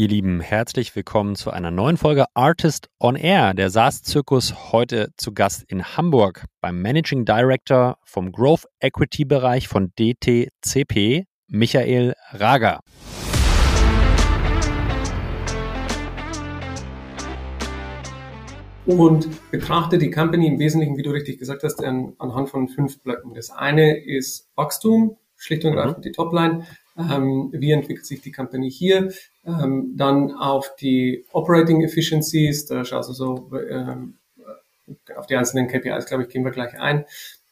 Ihr Lieben, herzlich willkommen zu einer neuen Folge ARRtist on Air, der SaaS-Zirkus, heute zu Gast in Hamburg beim Managing Director vom Growth Equity Bereich von DTCP, Michael Rager. Und betrachte die Company im Wesentlichen, wie du richtig gesagt hast, anhand von 5 Blöcken. Das eine ist Wachstum, schlicht und greifend die Topline. Wie entwickelt sich die Company hier? Dann auf die Operating Efficiencies, da schaust du so auf die einzelnen KPIs, glaube ich, gehen wir gleich ein.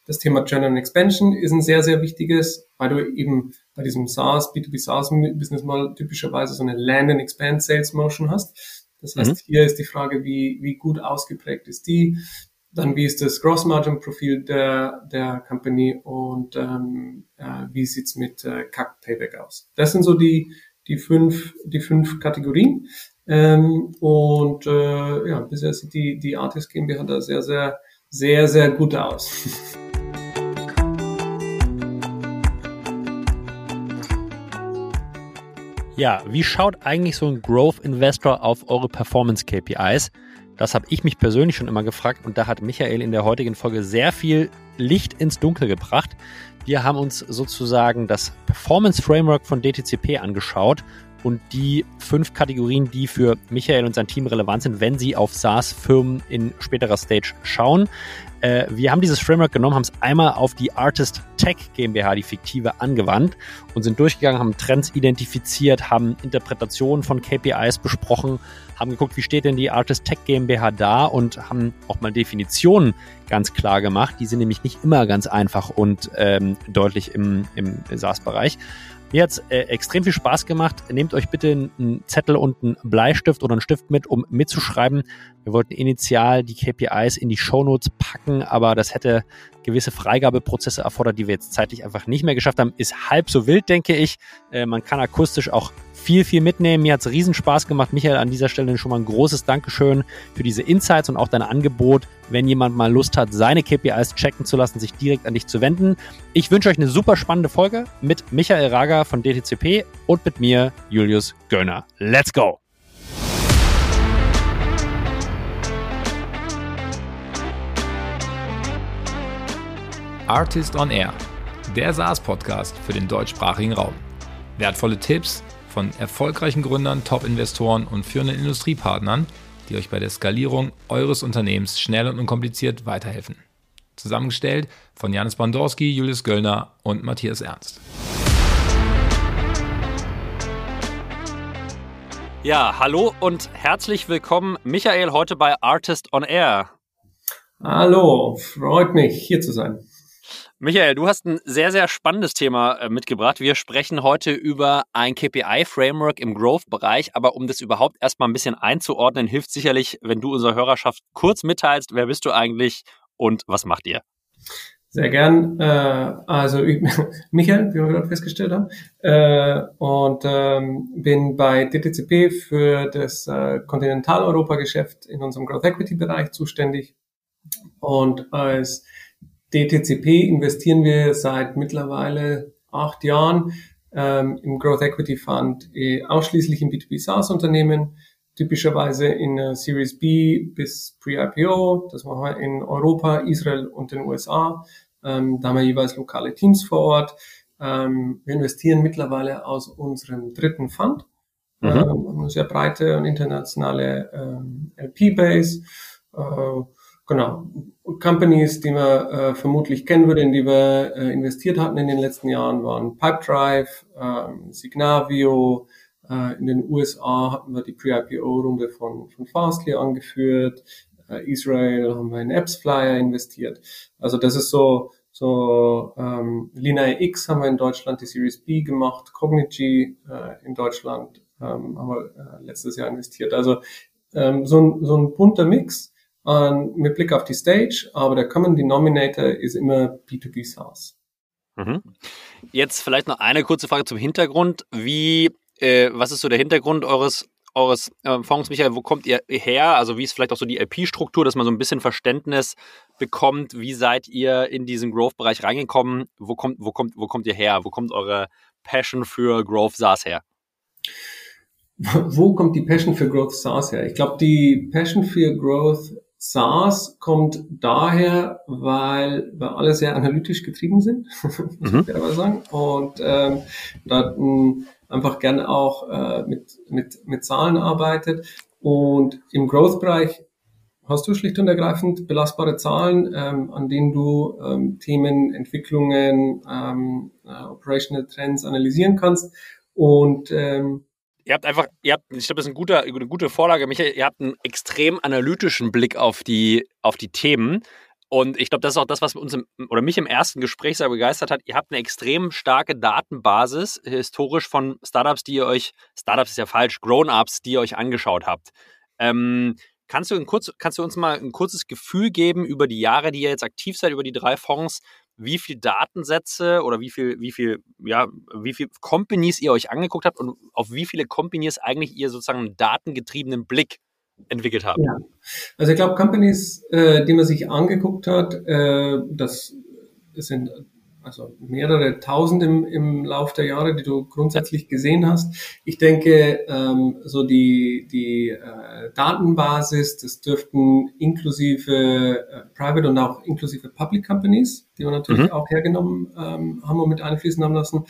Das Thema Channel Expansion ist ein sehr, sehr wichtiges, weil du eben bei diesem SaaS, B2B SaaS Business Model typischerweise so eine Land and Expand Sales Motion hast. Das heißt, hier ist die Frage, wie gut ausgeprägt ist die? Dann wie ist das Gross-Margin-Profil der Company und wie sieht's mit CAC-Payback aus? Das sind so die fünf Kategorien. Bisher sieht die ARRtist GmbH da sehr, sehr, sehr, sehr gut aus. Ja, wie schaut eigentlich so ein Growth-Investor auf eure Performance-KPIs? Das habe ich mich persönlich schon immer gefragt und da hat Michael in der heutigen Folge sehr viel Licht ins Dunkel gebracht. Wir haben uns sozusagen das Performance-Framework von DTCP angeschaut und die 5 Kategorien, die für Michael und sein Team relevant sind, wenn sie auf SaaS-Firmen in späterer Stage schauen. Wir haben dieses Framework genommen, haben es einmal auf die ARRtist Tech GmbH, die fiktive, angewandt und sind durchgegangen, haben Trends identifiziert, haben Interpretationen von KPIs besprochen, haben geguckt, wie steht denn die ARRtist Tech GmbH da und haben auch mal Definitionen ganz klar gemacht. Die sind nämlich nicht immer ganz einfach und deutlich im SaaS-Bereich. Mir hat's extrem viel Spaß gemacht. Nehmt euch bitte einen Zettel und einen Bleistift oder einen Stift mit, um mitzuschreiben. Wir wollten initial die KPIs in die Shownotes packen, aber das hätte gewisse Freigabeprozesse erfordert, die wir jetzt zeitlich einfach nicht mehr geschafft haben. Ist halb so wild, denke ich. Man kann akustisch auch viel, viel mitnehmen. Mir hat's riesen Spaß gemacht. Michael, an dieser Stelle schon mal ein großes Dankeschön für diese Insights und auch dein Angebot, wenn jemand mal Lust hat, seine KPIs checken zu lassen, sich direkt an dich zu wenden. Ich wünsche euch eine super spannende Folge mit Michael Rager von DTCP und mit mir, Julius Göllner. Let's go! ARRtist on Air, der SaaS-Podcast für den deutschsprachigen Raum. Wertvolle Tipps von erfolgreichen Gründern, Top-Investoren und führenden Industriepartnern, die euch bei der Skalierung eures Unternehmens schnell und unkompliziert weiterhelfen. Zusammengestellt von Janis Bandorski, Julius Göllner und Matthias Ernst. Ja, hallo und herzlich willkommen, Michael, heute bei ARRtist on Air. Hallo, freut mich, hier zu sein. Michael, du hast ein sehr, sehr spannendes Thema mitgebracht. Wir sprechen heute über ein KPI-Framework im Growth-Bereich, aber um das überhaupt erstmal ein bisschen einzuordnen, hilft sicherlich, wenn du unserer Hörerschaft kurz mitteilst, wer bist du eigentlich und was macht ihr? Sehr gern. Michael, wie wir gerade festgestellt haben, bin bei DTCP für das Kontinentaleuropa-Geschäft in unserem Growth-Equity-Bereich zuständig und als DTCP investieren wir seit mittlerweile 8 Jahren im Growth Equity Fund ausschließlich in B2B SaaS-Unternehmen, typischerweise in Series B bis Pre-IPO. Das machen wir in Europa, Israel und den USA. Da haben wir jeweils lokale Teams vor Ort. Wir investieren mittlerweile aus unserem 3. Fund. Eine sehr breite und internationale LP-Base. Genau, Companies, die man vermutlich kennen würde, in die wir investiert hatten in den letzten Jahren, waren Pipedrive, Signavio, in den USA hatten wir die Pre-IPO-Runde von Fastly angeführt, Israel haben wir in Appsflyer investiert. Also das ist so Linear X haben wir in Deutschland die Series B gemacht, Cognigy in Deutschland haben wir letztes Jahr investiert. Also so ein bunter Mix. Mit Blick auf die Stage, aber der Common Denominator ist immer B2B SaaS. Jetzt vielleicht noch eine kurze Frage zum Hintergrund. Was ist so der Hintergrund eures Fonds, Michael? Wo kommt ihr her? Also wie ist vielleicht auch so die LP-Struktur, dass man so ein bisschen Verständnis bekommt? Wie seid ihr in diesen Growth-Bereich reingekommen? Wo kommt ihr her? Wo kommt eure Passion für Growth SaaS her? Wo kommt die Passion für Growth SaaS her? Ich glaube, die Passion für Growth SaaS kommt daher, weil alle sehr analytisch getrieben sind, muss ich aber sagen. Und da einfach gerne auch mit Zahlen arbeitet. Und im Growth-Bereich hast du schlicht und ergreifend belastbare Zahlen, an denen du Themen, Entwicklungen, Operational Trends analysieren kannst. Und ich glaube, das ist eine gute Vorlage, Michael. Ihr habt einen extrem analytischen Blick auf die Themen. Und ich glaube, das ist auch das, was mich im ersten Gespräch sehr begeistert hat. Ihr habt eine extrem starke Datenbasis, historisch von Grown-Ups, die ihr euch angeschaut habt. Kannst du uns mal ein kurzes Gefühl geben über die Jahre, die ihr jetzt aktiv seid, über die 3 Fonds, wie viel Datensätze oder wie viel Companies ihr euch angeguckt habt und auf wie viele Companies eigentlich ihr sozusagen einen datengetriebenen Blick entwickelt habt? Ja. Also ich glaube, Companies, die man sich angeguckt hat, das sind also mehrere Tausend im Lauf der Jahre, die du grundsätzlich gesehen hast. Ich denke, so die Datenbasis, das dürften inklusive Private und auch inklusive Public Companies, die wir natürlich auch hergenommen haben und mit einfließen haben lassen,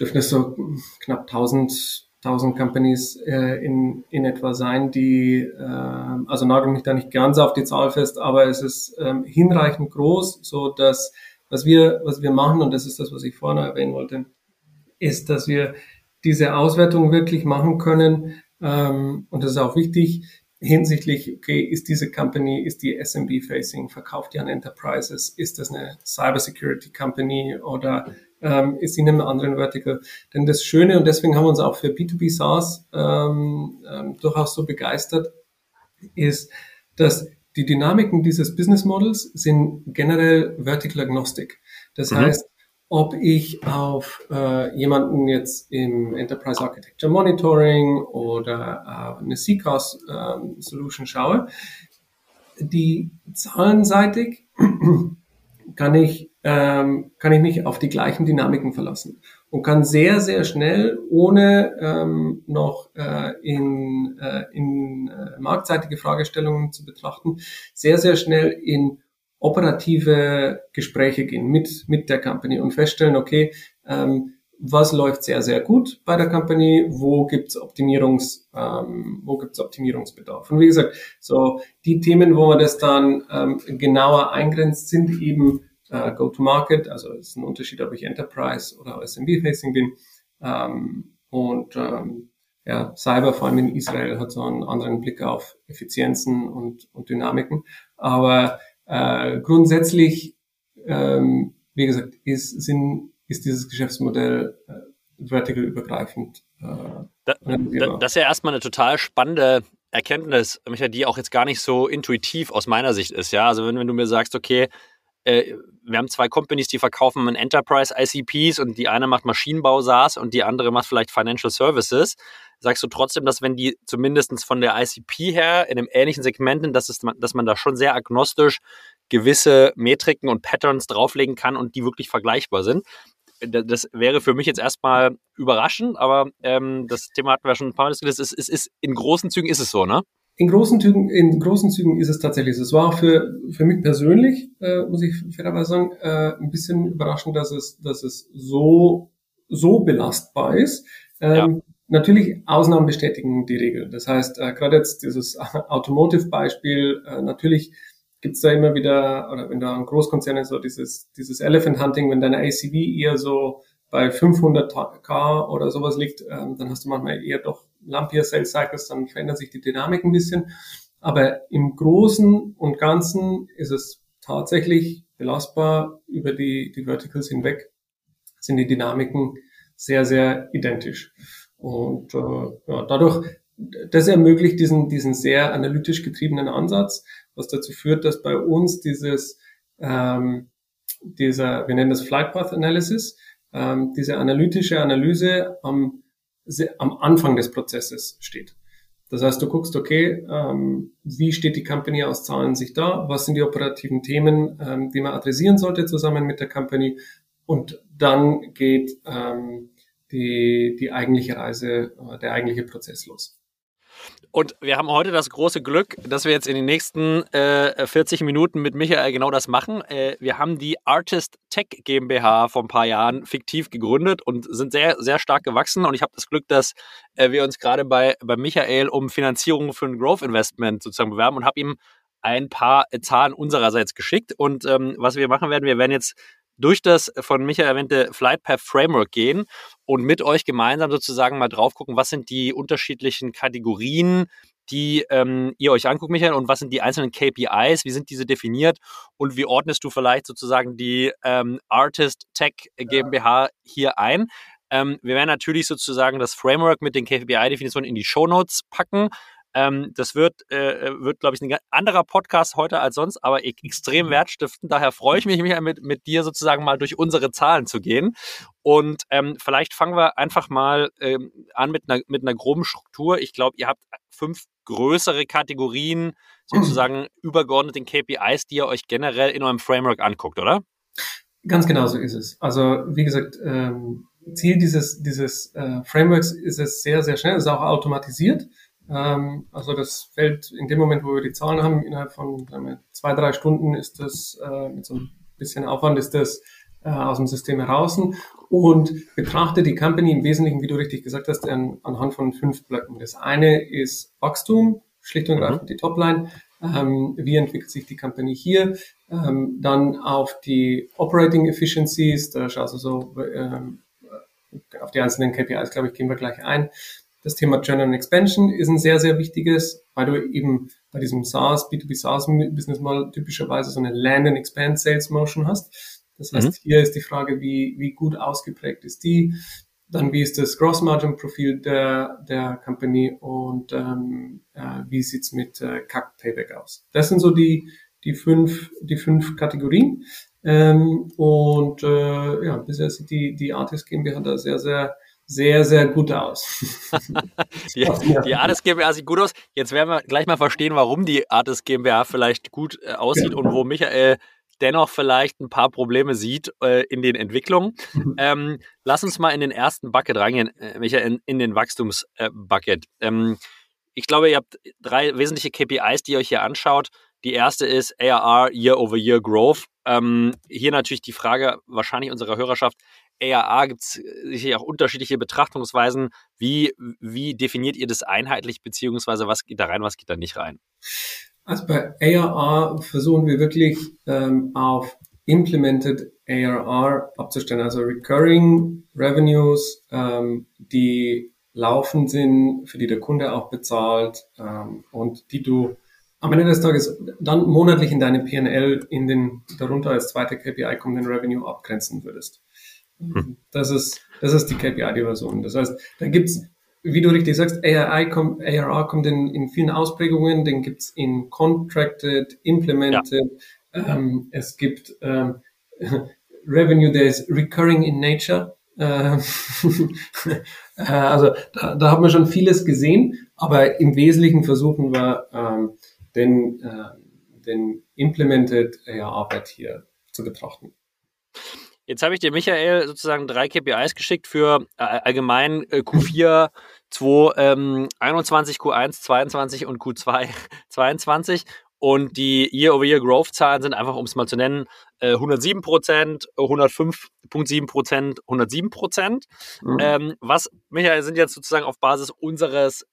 dürften es so knapp 1000 Companies in etwa sein, die, also nagel mich da nicht ganz auf die Zahl fest, aber es ist hinreichend groß, so dass was wir machen, und das ist das, was ich vorhin erwähnen wollte, ist, dass wir diese Auswertung wirklich machen können, und das ist auch wichtig, hinsichtlich, okay, ist diese Company, ist die SMB-Facing, verkauft die an Enterprises, ist das eine Cybersecurity-Company oder ist in einem anderen Vertical. Denn das Schöne, und deswegen haben wir uns auch für B2B SaaS durchaus so begeistert, ist, dass die Dynamiken dieses Business Models sind generell vertical agnostic. Das heißt, ob ich auf jemanden jetzt im Enterprise Architecture Monitoring oder eine CCaaS Solution schaue, die zahlenseitig kann ich mich auf die gleichen Dynamiken verlassen und kann sehr, sehr schnell, ohne noch in marktseitige Fragestellungen zu betrachten, sehr, sehr schnell in operative Gespräche gehen mit der Company und feststellen, okay, was läuft sehr, sehr gut bei der Company, wo gibt's Optimierungsbedarf. Und wie gesagt, so die Themen, wo man das dann genauer eingrenzt, sind eben Go-to-Market, also es ist ein Unterschied, ob ich Enterprise oder SMB-Facing bin. Cyber, vor allem in Israel, hat so einen anderen Blick auf Effizienzen und Dynamiken. Aber grundsätzlich, wie gesagt, ist dieses Geschäftsmodell vertical übergreifend. Das ist ja erstmal eine total spannende Erkenntnis, Michael, die auch jetzt gar nicht so intuitiv aus meiner Sicht ist. Ja, also wenn du mir sagst, okay, wir haben 2 Companies, die verkaufen Enterprise-ICPs und die eine macht Maschinenbau-SaaS und die andere macht vielleicht Financial Services. Sagst du trotzdem, dass wenn die zumindest von der ICP her in einem ähnlichen Segment sind, dass man da schon sehr agnostisch gewisse Metriken und Patterns drauflegen kann und die wirklich vergleichbar sind? Das wäre für mich jetzt erstmal überraschend, aber das Thema hatten wir schon ein paar Mal diskutiert. In großen Zügen ist es so, ne? In großen Zügen ist es tatsächlich so. Es war auch für mich persönlich, muss ich fairerweise sagen, ein bisschen überraschend, dass es so belastbar ist. Ja. Natürlich, Ausnahmen bestätigen die Regel. Das heißt, gerade jetzt dieses Automotive-Beispiel, natürlich gibt's da immer wieder, oder wenn da ein Großkonzern ist, so dieses Elephant Hunting, wenn deine ACV eher so bei 500k oder sowas liegt, dann hast du manchmal eher doch lumpier Sales Cycles, dann verändert sich die Dynamik ein bisschen. Aber im Großen und Ganzen ist es tatsächlich belastbar. Über die Verticals hinweg sind die Dynamiken sehr, sehr identisch. Und dadurch, das ermöglicht diesen sehr analytisch getriebenen Ansatz, was dazu führt, dass bei uns wir nennen das Flight Path Analysis, diese analytische Analyse am Anfang des Prozesses steht. Das heißt, du guckst, okay, wie steht die Company aus Zahlensicht da? Was sind die operativen Themen, die man adressieren sollte zusammen mit der Company? Und dann geht die eigentliche Reise, der eigentliche Prozess los. Und wir haben heute das große Glück, dass wir jetzt in den nächsten 40 Minuten mit Michael genau das machen. Wir haben die ARRtist Tech GmbH vor ein paar Jahren fiktiv gegründet und sind sehr, sehr stark gewachsen. Und ich habe das Glück, dass wir uns gerade bei Michael um Finanzierung für ein Growth Investment sozusagen bewerben und habe ihm ein paar Zahlen unsererseits geschickt. Und was wir machen werden, wir werden jetzt durch das von Michael erwähnte Flightpath Framework gehen und mit euch gemeinsam sozusagen mal drauf gucken, was sind die unterschiedlichen Kategorien, die ihr euch anguckt, Michael, und was sind die einzelnen KPIs, wie sind diese definiert und wie ordnest du vielleicht sozusagen die ARRtist Tech GmbH hier ein? Wir werden natürlich sozusagen das Framework mit den KPI-Definitionen in die Shownotes packen. Das wird, glaube ich, ein anderer Podcast heute als sonst, aber extrem wertstiftend. Daher freue ich mich, mit dir sozusagen mal durch unsere Zahlen zu gehen. Und vielleicht fangen wir einfach mal an mit einer groben Struktur. Ich glaube, ihr habt 5 größere Kategorien sozusagen übergeordnet den KPIs, die ihr euch generell in eurem Framework anguckt, oder? Ganz genau so ist es. Also wie gesagt, Ziel dieses Frameworks ist es sehr, sehr schnell, es ist auch automatisiert. Also das fällt in dem Moment, wo wir die Zahlen haben, innerhalb von 2-3 Stunden ist das, mit so ein bisschen Aufwand ist das aus dem System heraus und betrachte die Company im Wesentlichen, wie du richtig gesagt hast, anhand von 5 Blöcken. Das eine ist Wachstum, schlicht und greifend die Topline, wie entwickelt sich die Company hier, dann auf die Operating Efficiencies, da schaust du so auf die einzelnen KPIs, glaube ich, gehen wir gleich ein. Das Thema Channel Expansion ist ein sehr, sehr wichtiges, weil du eben bei diesem SaaS, B2B SaaS Business Model typischerweise so eine Land and Expand Sales Motion hast. Das heißt, hier ist die Frage, wie gut ausgeprägt ist die, dann wie ist das Gross Margin Profil der Company und wie sieht's mit CAC Payback aus? Das sind so die fünf Kategorien und ja, bisher sieht die ARRtist GmbH da sehr, sehr sehr, sehr gut aus. Die ARRtist GmbH sieht gut aus. Jetzt werden wir gleich mal verstehen, warum die ARRtist GmbH vielleicht gut aussieht und wo Michael dennoch vielleicht ein paar Probleme sieht in den Entwicklungen. Lass uns mal in den ersten Bucket reingehen, Michael, in den Wachstums-Bucket. Ich glaube, ihr habt 3 wesentliche KPIs, die ihr euch hier anschaut. Die erste ist ARR, Year-over-Year Growth. Hier natürlich die Frage wahrscheinlich unserer Hörerschaft, ARR gibt es sicher auch unterschiedliche Betrachtungsweisen. Wie definiert ihr das einheitlich, beziehungsweise was geht da rein, was geht da nicht rein? Also bei ARR versuchen wir wirklich auf Implemented ARR abzustellen, also Recurring Revenues, die laufend sind, für die der Kunde auch bezahlt und die du am Ende des Tages dann monatlich in deine P&L in den darunter als zweite KPI kommenden Revenue abgrenzen würdest. Das ist die KPI, die wir suchen. Das heißt, da gibt's, wie du richtig sagst, ARR kommt in vielen Ausprägungen, den gibt's in Contracted, Implemented, es gibt Revenue, der ist recurring in nature. Also da haben wir schon vieles gesehen, aber im Wesentlichen versuchen wir den Implemented ARR-Wert hier zu betrachten. Jetzt habe ich dir, Michael, sozusagen 3 KPIs geschickt für allgemein Q4 2021, Q1 22 und Q2 22. Und die Year-over-Year-Growth-Zahlen sind einfach, um es mal zu nennen, 107%, 105,7%, 107%. Was, Michael, sind jetzt sozusagen auf Basis unseres,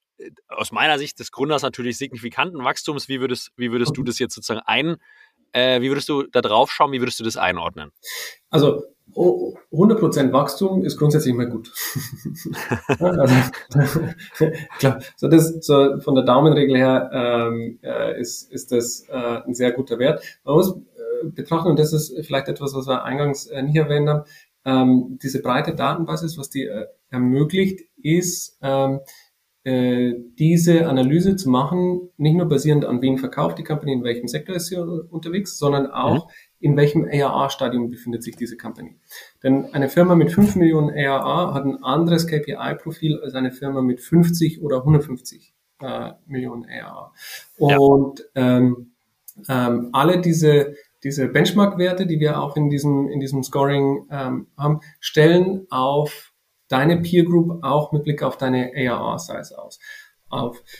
aus meiner Sicht des Gründers natürlich signifikanten Wachstums. Wie würdest du das jetzt sozusagen wie würdest du da drauf schauen? Wie würdest du das einordnen? Also 100% Wachstum ist grundsätzlich mal gut. Also, klar, so von der Daumenregel her ist das ein sehr guter Wert. Man muss betrachten, und das ist vielleicht etwas, was wir eingangs nicht erwähnt haben, diese breite Datenbasis, was die ermöglicht, ist diese Analyse zu machen, nicht nur basierend an wen verkauft die Company, in welchem Sektor ist sie unterwegs, sondern auch in welchem ARR-Stadium befindet sich diese Company. Denn eine Firma mit 5 Millionen ARR hat ein anderes KPI-Profil als eine Firma mit 50 oder 150 Millionen ARR. Und alle diese Benchmark-Werte, die wir auch in diesem Scoring haben, stellen auf deine Peer Group auch mit Blick auf deine ARR-Size auf.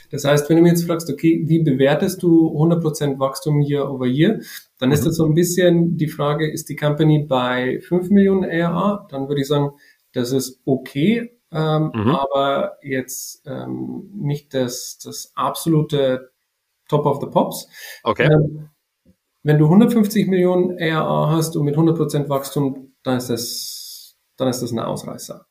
Das heißt, wenn du mir jetzt fragst, okay, wie bewertest du 100% Wachstum year over year, dann ist das so ein bisschen die Frage, ist die Company bei 5 Millionen ARR? Dann würde ich sagen, das ist okay, aber jetzt nicht das absolute Top of the Pops. Okay. Wenn du 150 Millionen ARR hast und mit 100% Wachstum, dann ist das ein Ausreißer.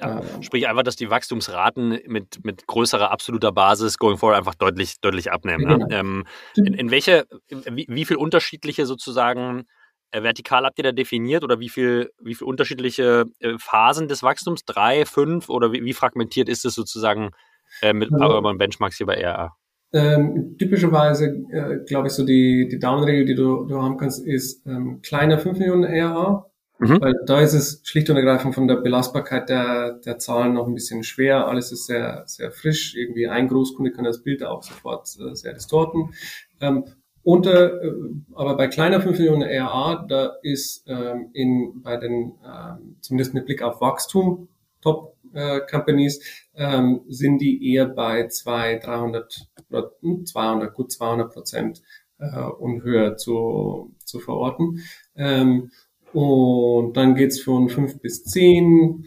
Ja, sprich einfach, dass die Wachstumsraten mit größerer absoluter Basis going forward einfach deutlich abnehmen. Genau. Ne? Wie viel unterschiedliche sozusagen vertikal habt ihr da definiert oder wie viel unterschiedliche Phasen des Wachstums? 3, 5 oder wie fragmentiert ist es sozusagen mit euren Benchmarks hier bei ARR? Typischerweise, glaube ich, so die Daumenregel, die du haben kannst, ist kleiner 5 Millionen ARR. Weil da ist es schlicht und ergreifend von der Belastbarkeit der Zahlen noch ein bisschen schwer. Alles ist sehr, sehr frisch. Irgendwie ein Großkunde kann das Bild auch sofort sehr distorten. Aber bei kleiner 5 Millionen ARR, da ist zumindest mit Blick auf Wachstum, Top-Companies, sind die eher bei 200% und höher zu verorten. Und dann geht's von 5 bis 10,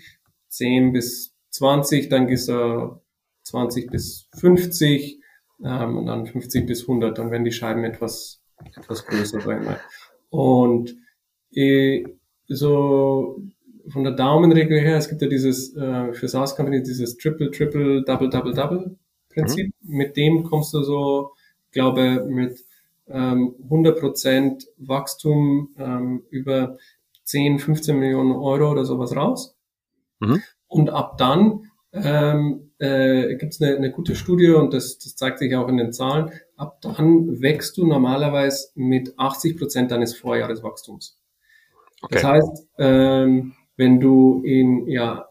10 bis 20, dann geht's 20 bis 50, und dann 50 bis 100, dann werden die Scheiben etwas größer, sag ich mal. Und so von der Daumenregel her, es gibt ja dieses, für SaaS-Companies dieses Triple, Triple, Double, Double, Double Prinzip. Mit dem kommst du so, glaube, mit 100% Wachstum über 10, 15 Millionen Euro oder sowas raus. Und ab dann gibt es eine gute Studie und das zeigt sich auch in den Zahlen. Ab dann wächst du normalerweise mit 80% deines Vorjahreswachstums. Okay. Das heißt, wenn du in Jahr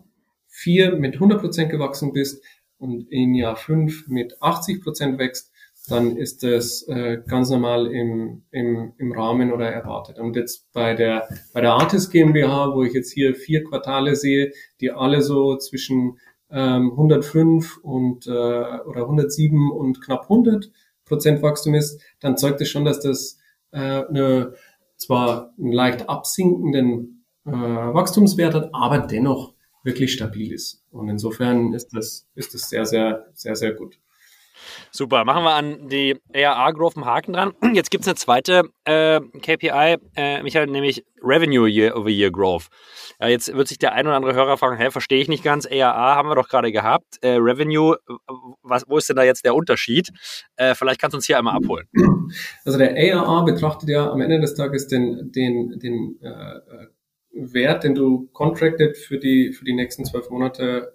4 mit 100% gewachsen bist und in Jahr 5 mit 80% wächst, dann ist das ganz normal im Rahmen oder erwartet. Und jetzt bei der ARRtist GmbH, wo ich jetzt hier 4 Quartale sehe, die alle so zwischen 105 und oder 107 und knapp 100% Wachstum ist, dann zeugt es schon, dass das zwar einen leicht absinkenden Wachstumswert hat, aber dennoch wirklich stabil ist. Und insofern ist das sehr, sehr, sehr, sehr gut. Super, machen wir an die ARR-Growth einen Haken dran. Jetzt gibt es eine zweite KPI, Michael, nämlich Revenue Year-over-Year Growth. Jetzt wird sich der ein oder andere Hörer fragen, verstehe ich nicht ganz, ARR haben wir doch gerade gehabt. Revenue, wo ist denn da jetzt der Unterschied? Vielleicht kannst du uns hier einmal abholen. Also der ARR betrachtet ja am Ende des Tages den Wert, den du contracted für die nächsten 12 Monate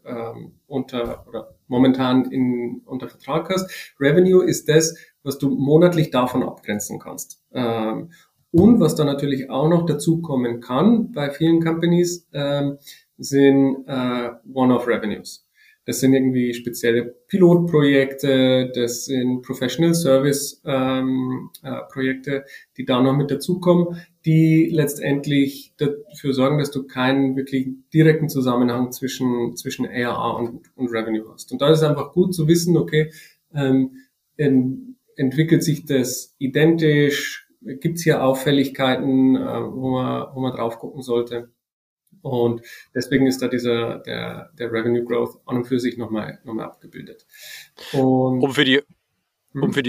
momentan unter Vertrag hast. Revenue ist das, was du monatlich davon abgrenzen kannst. Und was da natürlich auch noch dazukommen kann bei vielen Companies, sind One-off Revenues. Das sind irgendwie spezielle Pilotprojekte, das sind Professional Service Projekte, die da noch mit dazukommen, die letztendlich dafür sorgen, dass du keinen wirklich direkten Zusammenhang zwischen ARR und Revenue hast. Und da ist es einfach gut zu wissen, okay, entwickelt sich das identisch, gibt es hier Auffälligkeiten, wo man drauf gucken sollte. Und deswegen ist da der Revenue Growth an und für sich nochmal abgebildet. Und um für die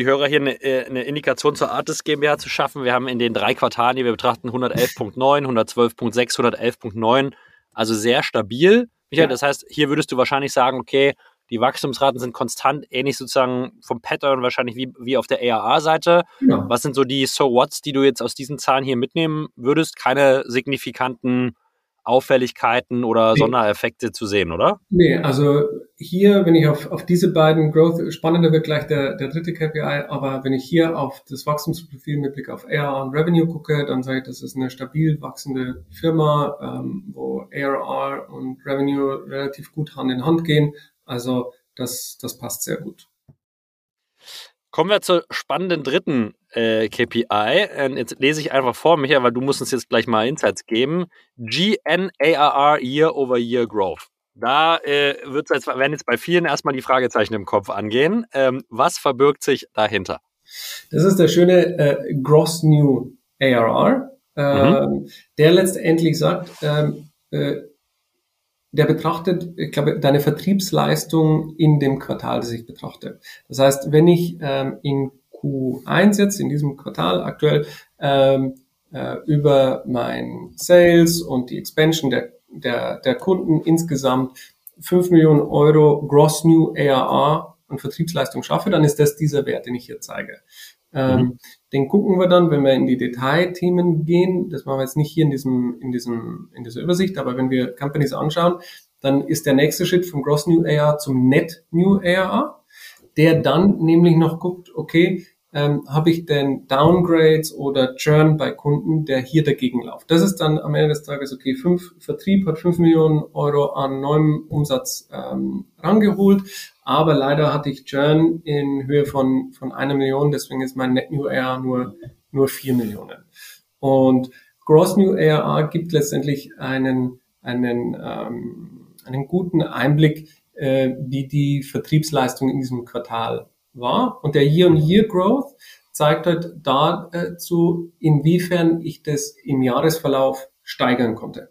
Hörer hier eine Indikation zur ARRtist GmbH zu schaffen, wir haben in den 3 Quartalen, die wir betrachten, 111.9, 112.6, 111.9, also sehr stabil. Michael, ja. Das heißt, hier würdest du wahrscheinlich sagen, okay, die Wachstumsraten sind konstant, ähnlich sozusagen vom Pattern wahrscheinlich wie auf der ARR-Seite. Ja. Was sind so die So-Whats, die du jetzt aus diesen Zahlen hier mitnehmen würdest? Keine signifikanten Auffälligkeiten oder Sondereffekte zu sehen, oder? Nee, also hier, wenn ich auf diese beiden Growth, spannender wird gleich der dritte KPI, aber wenn ich hier auf das Wachstumsprofil mit Blick auf ARR und Revenue gucke, dann sage ich, das ist eine stabil wachsende Firma, wo ARR und Revenue relativ gut Hand in Hand gehen. Also das passt sehr gut. Kommen wir zur spannenden dritten KPI. Jetzt lese ich einfach vor, Michael, weil du musst uns jetzt gleich mal Insights geben. GNARR Year-over-Year Growth. Da werden jetzt bei vielen erstmal die Fragezeichen im Kopf angehen. Was verbirgt sich dahinter? Das ist der schöne Gross New ARR, der letztendlich sagt, der betrachtet, ich glaube, deine Vertriebsleistung in dem Quartal, das ich betrachte. Das heißt, wenn ich in Q1 jetzt, in diesem Quartal aktuell, über mein Sales und die Expansion der Kunden insgesamt 5 Millionen Euro Gross New ARR und Vertriebsleistung schaffe, dann ist das dieser Wert, den ich hier zeige. Den gucken wir dann, wenn wir in die Detailthemen gehen, das machen wir jetzt nicht hier in dieser Übersicht, aber wenn wir Companies anschauen, dann ist der nächste Schritt vom Gross New ARR zum Net New ARR, der dann nämlich noch guckt, okay, habe ich denn Downgrades oder Churn bei Kunden, der hier dagegen läuft. Das ist dann am Ende des Tages, okay, Vertrieb hat 5 Millionen Euro an neuem Umsatz rangeholt, aber leider hatte ich Churn in Höhe von 1 Million, deswegen ist mein Net New ARR nur 4 Millionen. Und Gross New ARR gibt letztendlich einen guten Einblick, wie die Vertriebsleistung in diesem Quartal war. Und der Year-on-Year-Growth zeigt halt dazu, inwiefern ich das im Jahresverlauf steigern konnte.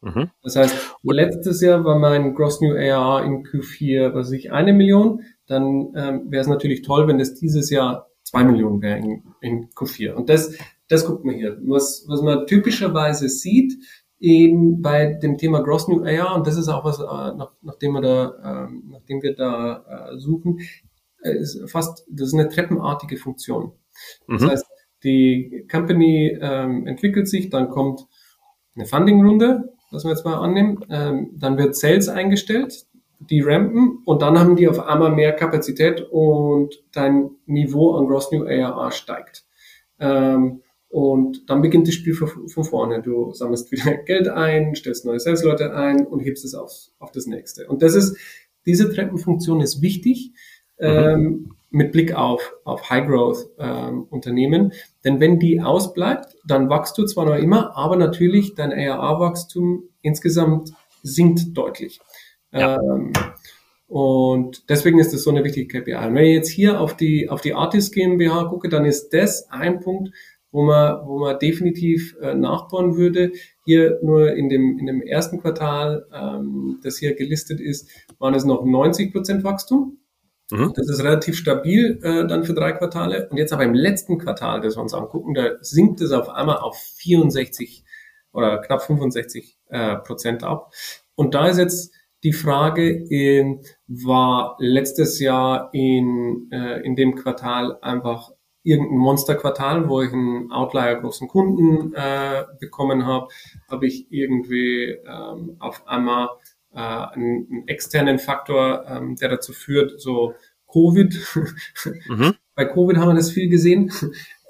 Mhm. Das heißt, letztes Jahr war mein Gross New ARR in Q4, was weiß ich, 1 Million. Dann wäre es natürlich toll, wenn das dieses Jahr 2 Millionen wäre in Q4. Und das guckt man hier. Was man typischerweise sieht eben bei dem Thema Gross New ARR, und das ist auch was, nachdem wir da suchen, das ist eine treppenartige Funktion. Das heißt, die Company entwickelt sich, dann kommt eine Funding-Runde, das wir jetzt mal annehmen, dann wird Sales eingestellt, die rampen und dann haben die auf einmal mehr Kapazität und dein Niveau an Gross New ARR steigt. Und dann beginnt das Spiel von vorne. Du sammelst wieder Geld ein, stellst neue Sales-Leute ein und hebst es auf das nächste. Und diese Treppenfunktion ist wichtig, mit Blick auf High-Growth-Unternehmen. Denn wenn die ausbleibt, dann wachst du zwar noch immer, aber natürlich dein ARR-Wachstum insgesamt sinkt deutlich. Ja. Und deswegen ist das so eine wichtige KPI. Und wenn ich jetzt hier auf die ARRtist GmbH gucke, dann ist das ein Punkt, wo man definitiv nachbauen würde. Hier nur in dem ersten Quartal, das hier gelistet ist, waren es noch 90% Wachstum. Das ist relativ stabil dann für 3 Quartale. Und jetzt aber im letzten Quartal, das wir uns angucken, da sinkt es auf einmal auf 64 oder knapp 65 Prozent ab. Und da ist jetzt die Frage, war letztes Jahr in dem Quartal einfach irgendein Monsterquartal, wo ich einen Outlier großen Kunden bekommen habe, habe ich irgendwie auf einmal einen externen Faktor, der dazu führt, so Covid. Bei Covid haben wir das viel gesehen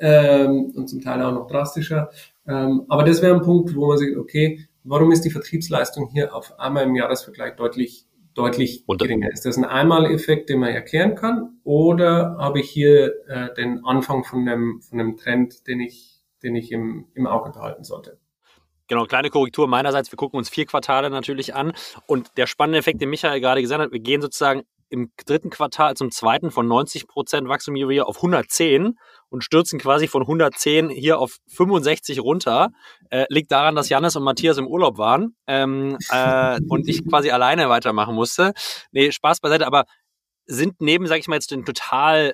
und zum Teil auch noch drastischer. Aber das wäre ein Punkt, wo man sagt, okay, warum ist die Vertriebsleistung hier auf einmal im Jahresvergleich deutlich geringer? Ist das ein Einmaleffekt, den man erklären kann? Oder habe ich hier den Anfang von einem Trend, den ich im Auge behalten sollte? Genau, kleine Korrektur meinerseits. Wir gucken uns 4 Quartale natürlich an. Und der spannende Effekt, den Michael gerade gesagt hat, wir gehen sozusagen im dritten Quartal zum zweiten von 90% Wachstum hier auf 110 und stürzen quasi von 110 hier auf 65 runter. Liegt daran, dass Janis und Matthias im Urlaub waren und ich quasi alleine weitermachen musste. Nee, Spaß beiseite, aber sind neben, sage ich mal, jetzt den total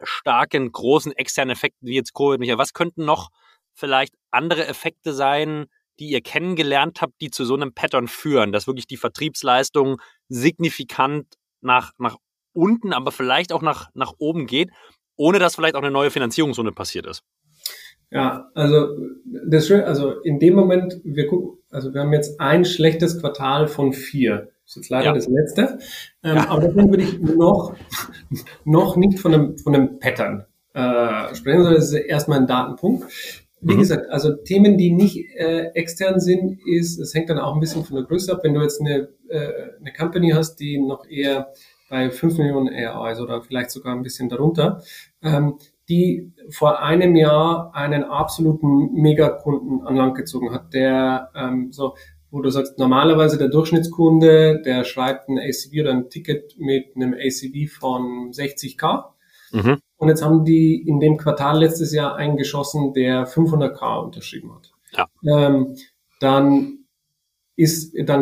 starken, großen externen Effekten wie jetzt Covid, Michael, was könnten noch vielleicht andere Effekte sein, die ihr kennengelernt habt, die zu so einem Pattern führen, dass wirklich die Vertriebsleistung signifikant nach unten, aber vielleicht auch nach oben geht, ohne dass vielleicht auch eine neue Finanzierungsrunde passiert ist? Ja, also das ist schön, also in dem Moment, wir gucken, also wir haben jetzt ein schlechtes Quartal von 4. Das ist jetzt leider das letzte. Aber davon würde ich noch nicht von einem Pattern sprechen, sondern das ist erstmal ein Datenpunkt. Wie gesagt, also Themen, die nicht extern sind, es hängt dann auch ein bisschen von der Größe ab. Wenn du jetzt eine Company hast, die noch eher bei 5 Millionen ARR ist oder vielleicht sogar ein bisschen darunter, die vor einem Jahr einen absoluten Megakunden an Land gezogen hat, der wo du sagst, normalerweise der Durchschnittskunde, der schreibt ein ACV oder ein Ticket mit einem ACV von 60.000. Mhm. Und jetzt haben die in dem Quartal letztes Jahr eingeschossen, der 500.000 unterschrieben hat. Ja. Dann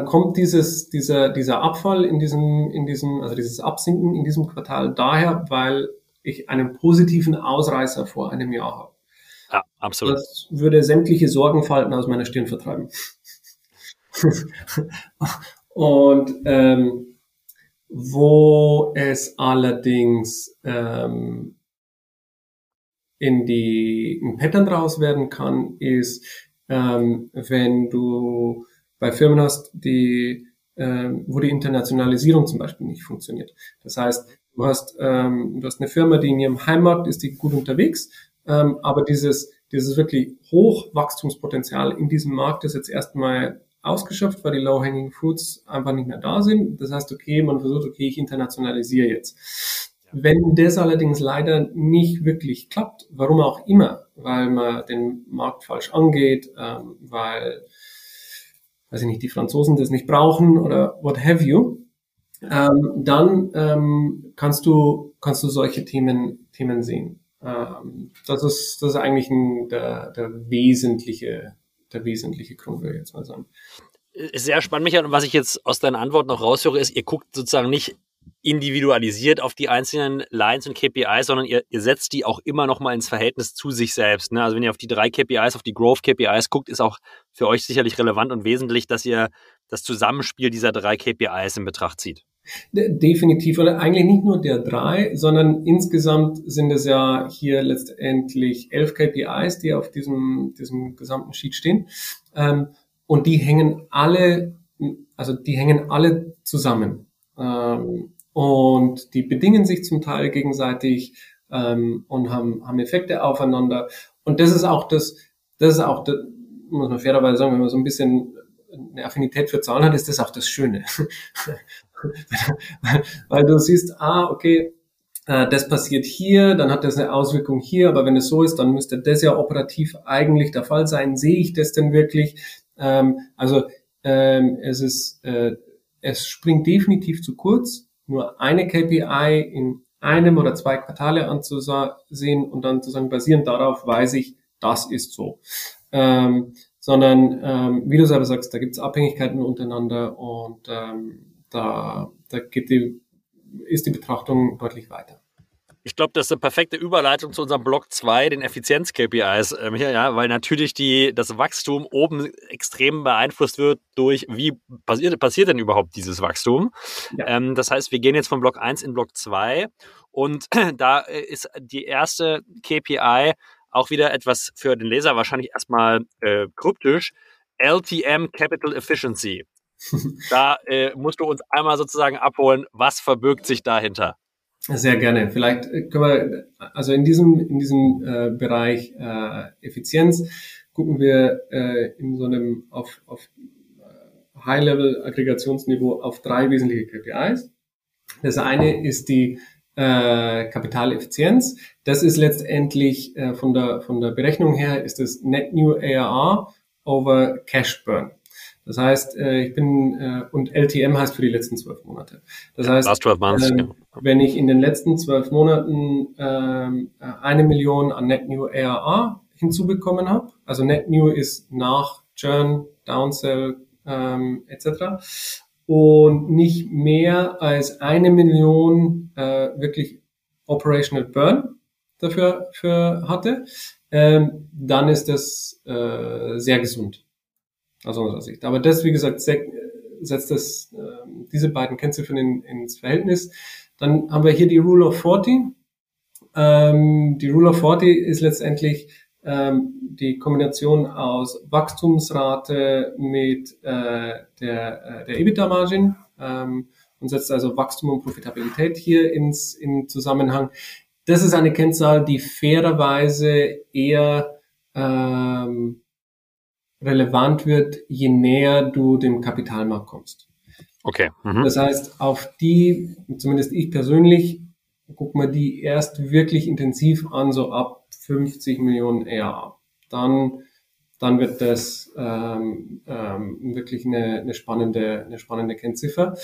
kommt dieser Abfall also dieses Absinken in diesem Quartal daher, weil ich einen positiven Ausreißer vor einem Jahr habe. Ja, absolut. Das würde sämtliche Sorgenfalten aus meiner Stirn vertreiben. Und wo es allerdings in Pattern draus werden kann, ist, wenn du bei Firmen hast, wo die Internationalisierung zum Beispiel nicht funktioniert. Das heißt, du hast eine Firma, die in ihrem Heimatmarkt ist, die gut unterwegs, aber dieses wirklich Hochwachstumspotenzial in diesem Markt ist jetzt erstmal ausgeschöpft, weil die Low-Hanging Fruits einfach nicht mehr da sind. Das heißt, ich internationalisiere jetzt. Ja. Wenn das allerdings leider nicht wirklich klappt, warum auch immer, weil man den Markt falsch angeht, weil, weiß ich nicht, die Franzosen das nicht brauchen oder what have you, dann kannst du solche Themen sehen. Das ist eigentlich der wesentliche Grund, würde ich jetzt mal sagen. Sehr spannend, Michael. Und was ich jetzt aus deinen Antworten noch raushöre, ist, ihr guckt sozusagen nicht individualisiert auf die einzelnen Lines und KPIs, sondern ihr setzt die auch immer nochmal ins Verhältnis zu sich selbst. Ne? Also wenn ihr auf die 3 KPIs, auf die Growth-KPIs guckt, ist auch für euch sicherlich relevant und wesentlich, dass ihr das Zusammenspiel dieser 3 KPIs in Betracht zieht. Definitiv. Oder eigentlich nicht nur der 3, sondern insgesamt sind es ja hier letztendlich 11 KPIs, die auf diesem gesamten Sheet stehen. Und die hängen alle zusammen. Und die bedingen sich zum Teil gegenseitig und haben Effekte aufeinander. Und das ist auch, muss man fairerweise sagen, wenn man so ein bisschen eine Affinität für Zahlen hat, ist das auch das Schöne. Weil du siehst, okay, das passiert hier, dann hat das eine Auswirkung hier, aber wenn es so ist, dann müsste das ja operativ eigentlich der Fall sein. Sehe ich das denn wirklich? Es springt definitiv zu kurz, nur eine KPI in einem oder 2 Quartale anzusehen und dann zu sagen, basierend darauf weiß ich, das ist so. Sondern, wie du selber sagst, da gibt es Abhängigkeiten untereinander und ist die Betrachtung deutlich weiter. Ich glaube, das ist eine perfekte Überleitung zu unserem Block 2, den Effizienz-KPIs. Weil natürlich das Wachstum oben extrem beeinflusst wird durch, wie passiert denn überhaupt dieses Wachstum? Ja. Das heißt, wir gehen jetzt von Block 1 in Block 2 und da ist die erste KPI auch wieder etwas für den Leser wahrscheinlich erstmal kryptisch. LTM Capital Efficiency. Da musst du uns einmal sozusagen abholen, was verbirgt sich dahinter? Sehr gerne. Vielleicht können wir, also in diesem Bereich Effizienz gucken wir in so einem auf High-Level-Aggregationsniveau auf 3 wesentliche KPIs. Das eine ist die Kapitaleffizienz. Das ist letztendlich von der Berechnung her ist das Net New ARR over Cash Burn. Das heißt, und LTM heißt für die letzten 12 Monate. Das heißt, wenn ich in den letzten 12 Monaten 1 Million an Net New ARR hinzubekommen habe, also Net New ist nach Churn, Downsell etc. und nicht mehr als 1 Million wirklich Operational Burn dafür hatte, dann ist das sehr gesund. Aus unserer Sicht. Aber das, wie gesagt, setzt das diese beiden Kennziffern ins Verhältnis. Dann haben wir hier die Rule of 40. Die Rule of 40 ist letztendlich die Kombination aus Wachstumsrate mit der EBITDA-Margin und setzt also Wachstum und Profitabilität hier in Zusammenhang. Das ist eine Kennzahl, die fairerweise eher relevant wird, je näher du dem Kapitalmarkt kommst. Okay. Mhm. Das heißt, auf die, zumindest ich persönlich, gucke mir die erst wirklich intensiv an, so ab 50 Millionen ARR. Dann dann wird das wirklich eine spannende Kennziffer.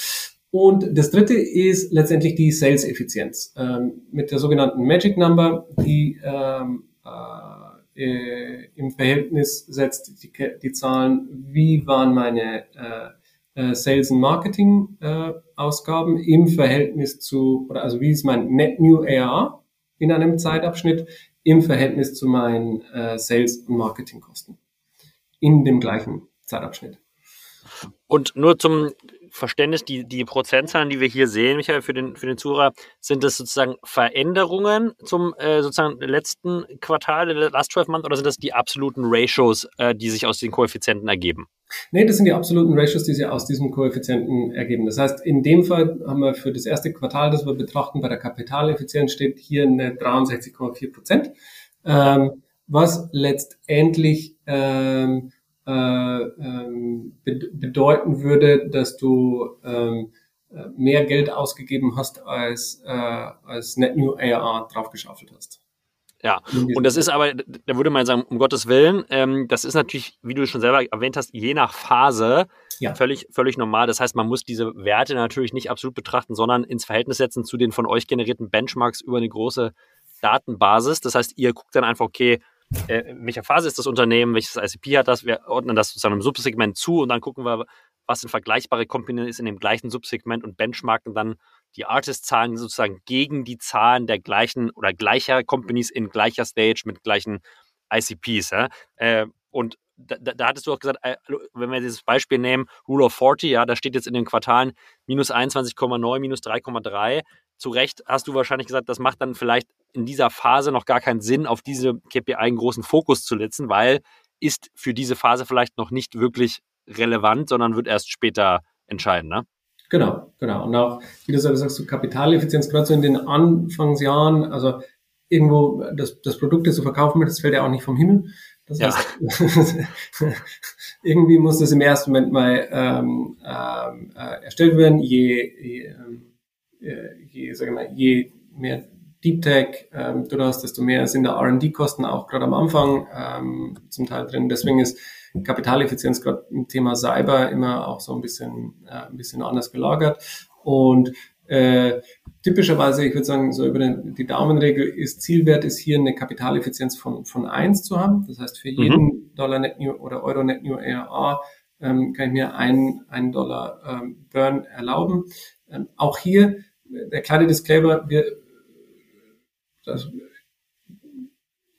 Und das dritte ist letztendlich die Sales-Effizienz mit der sogenannten Magic Number, die im Verhältnis setzt die Zahlen, wie waren meine Sales- und Marketing-Ausgaben im Verhältnis zu, oder also wie ist mein Net New ARR in einem Zeitabschnitt im Verhältnis zu meinen Sales- und Marketingkosten in dem gleichen Zeitabschnitt. Und nur zum Verständnis, die Prozentzahlen, die wir hier sehen, Michael, für den Zuhörer, sind das sozusagen Veränderungen zum sozusagen letzten Quartal, last 12 months, oder sind das die absoluten Ratios, die sich aus den Koeffizienten ergeben? Nee, das sind die absoluten Ratios, die sich aus diesem Koeffizienten ergeben. Das heißt, in dem Fall haben wir für das erste Quartal, das wir betrachten, bei der Kapitaleffizienz steht hier eine 63,4%, was letztendlich bedeuten würde, dass du mehr Geld ausgegeben hast, als Net New ARR draufgeschaufelt hast. Ja, und das ist aber, da würde man sagen, um Gottes Willen, das ist natürlich, wie du schon selber erwähnt hast, je nach Phase völlig normal. Das heißt, man muss diese Werte natürlich nicht absolut betrachten, sondern ins Verhältnis setzen zu den von euch generierten Benchmarks über eine große Datenbasis. Das heißt, ihr guckt dann einfach, okay, in welcher Phase ist das Unternehmen, welches ICP hat das, wir ordnen das sozusagen im Subsegment zu und dann gucken wir, was sind vergleichbare Komponenten ist in dem gleichen Subsegment und benchmarken dann die Artist-Zahlen sozusagen gegen die Zahlen der gleichen oder gleicher Companies in gleicher Stage mit gleichen ICPs. Ja? Und da hattest du auch gesagt, wenn wir dieses Beispiel nehmen, Rule of 40, ja, da steht jetzt in den Quartalen -21,9, -3,3. Zu Recht hast du wahrscheinlich gesagt, das macht dann vielleicht in dieser Phase noch gar keinen Sinn, auf diese KPI einen großen Fokus zu setzen, weil ist für diese Phase vielleicht noch nicht wirklich relevant, sondern wird erst später entscheiden, ne? Genau. Und auch, wie du selber sagst, so Kapitaleffizienz, gerade so in den Anfangsjahren, also irgendwo das Produkt, das du verkaufen möchtest, fällt ja auch nicht vom Himmel. Das heißt, irgendwie muss das im ersten Moment mal erstellt werden. Je mehr Deep Tech du hast, desto mehr sind da R&D-Kosten auch gerade am Anfang zum Teil drin. Deswegen ist Kapitaleffizienz gerade im Thema Cyber immer auch so ein bisschen anders gelagert. Und typischerweise, ich würde sagen, so über die Daumenregel ist Zielwert ist hier eine Kapitaleffizienz von 1 zu haben. Das heißt, für jeden Dollar Net New oder Euro Net New ARR kann ich mir einen Dollar Burn erlauben. Auch hier der kleine Disclaimer,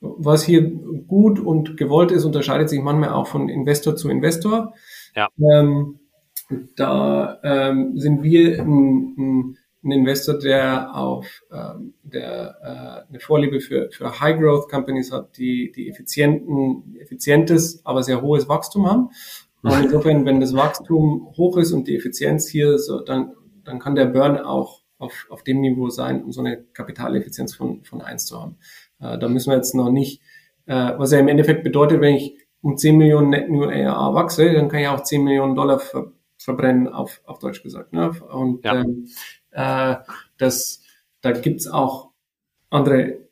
was hier gut und gewollt ist, unterscheidet sich manchmal auch von Investor zu Investor. Ja. Sind wir ein Investor, der eine Vorliebe für High-Growth-Companies hat, die effizientes, aber sehr hohes Wachstum haben. Und insofern, wenn das Wachstum hoch ist und die Effizienz hier, so, dann kann der Burn auch auf dem Niveau sein, um so eine Kapitaleffizienz von 1 zu haben. Da müssen wir jetzt noch nicht, was ja im Endeffekt bedeutet, wenn ich um 10 Millionen Net New ARR wachse, dann kann ich auch 10 Millionen Dollar verbrennen, auf Deutsch gesagt. Ne? Und da gibt's auch andere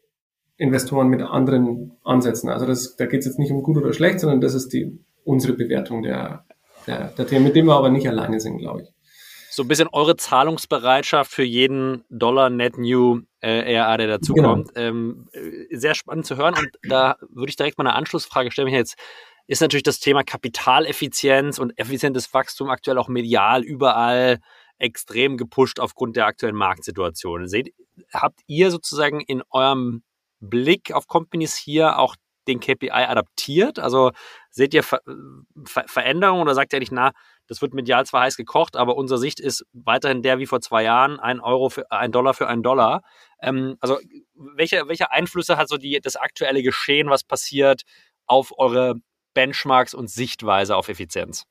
Investoren mit anderen Ansätzen. Also da geht's jetzt nicht um gut oder schlecht, sondern das ist unsere Bewertung der Themen, mit dem wir aber nicht alleine sind, glaube ich. So ein bisschen eure Zahlungsbereitschaft für jeden Dollar Net New ARR, der dazukommt. Genau. Sehr spannend zu hören. Und da würde ich direkt mal eine Anschlussfrage stellen. Jetzt ist natürlich das Thema Kapitaleffizienz und effizientes Wachstum aktuell auch medial überall extrem gepusht aufgrund der aktuellen Marktsituation. Habt ihr sozusagen in eurem Blick auf Companies hier auch den KPI adaptiert? Also seht ihr Veränderungen oder sagt ihr eigentlich, das wird medial zwar heiß gekocht, aber unsere Sicht ist weiterhin der wie vor 2 Jahren, $1 für $1. Also welche Einflüsse hat so das aktuelle Geschehen, was passiert, auf eure Benchmarks und Sichtweise auf Effizienz?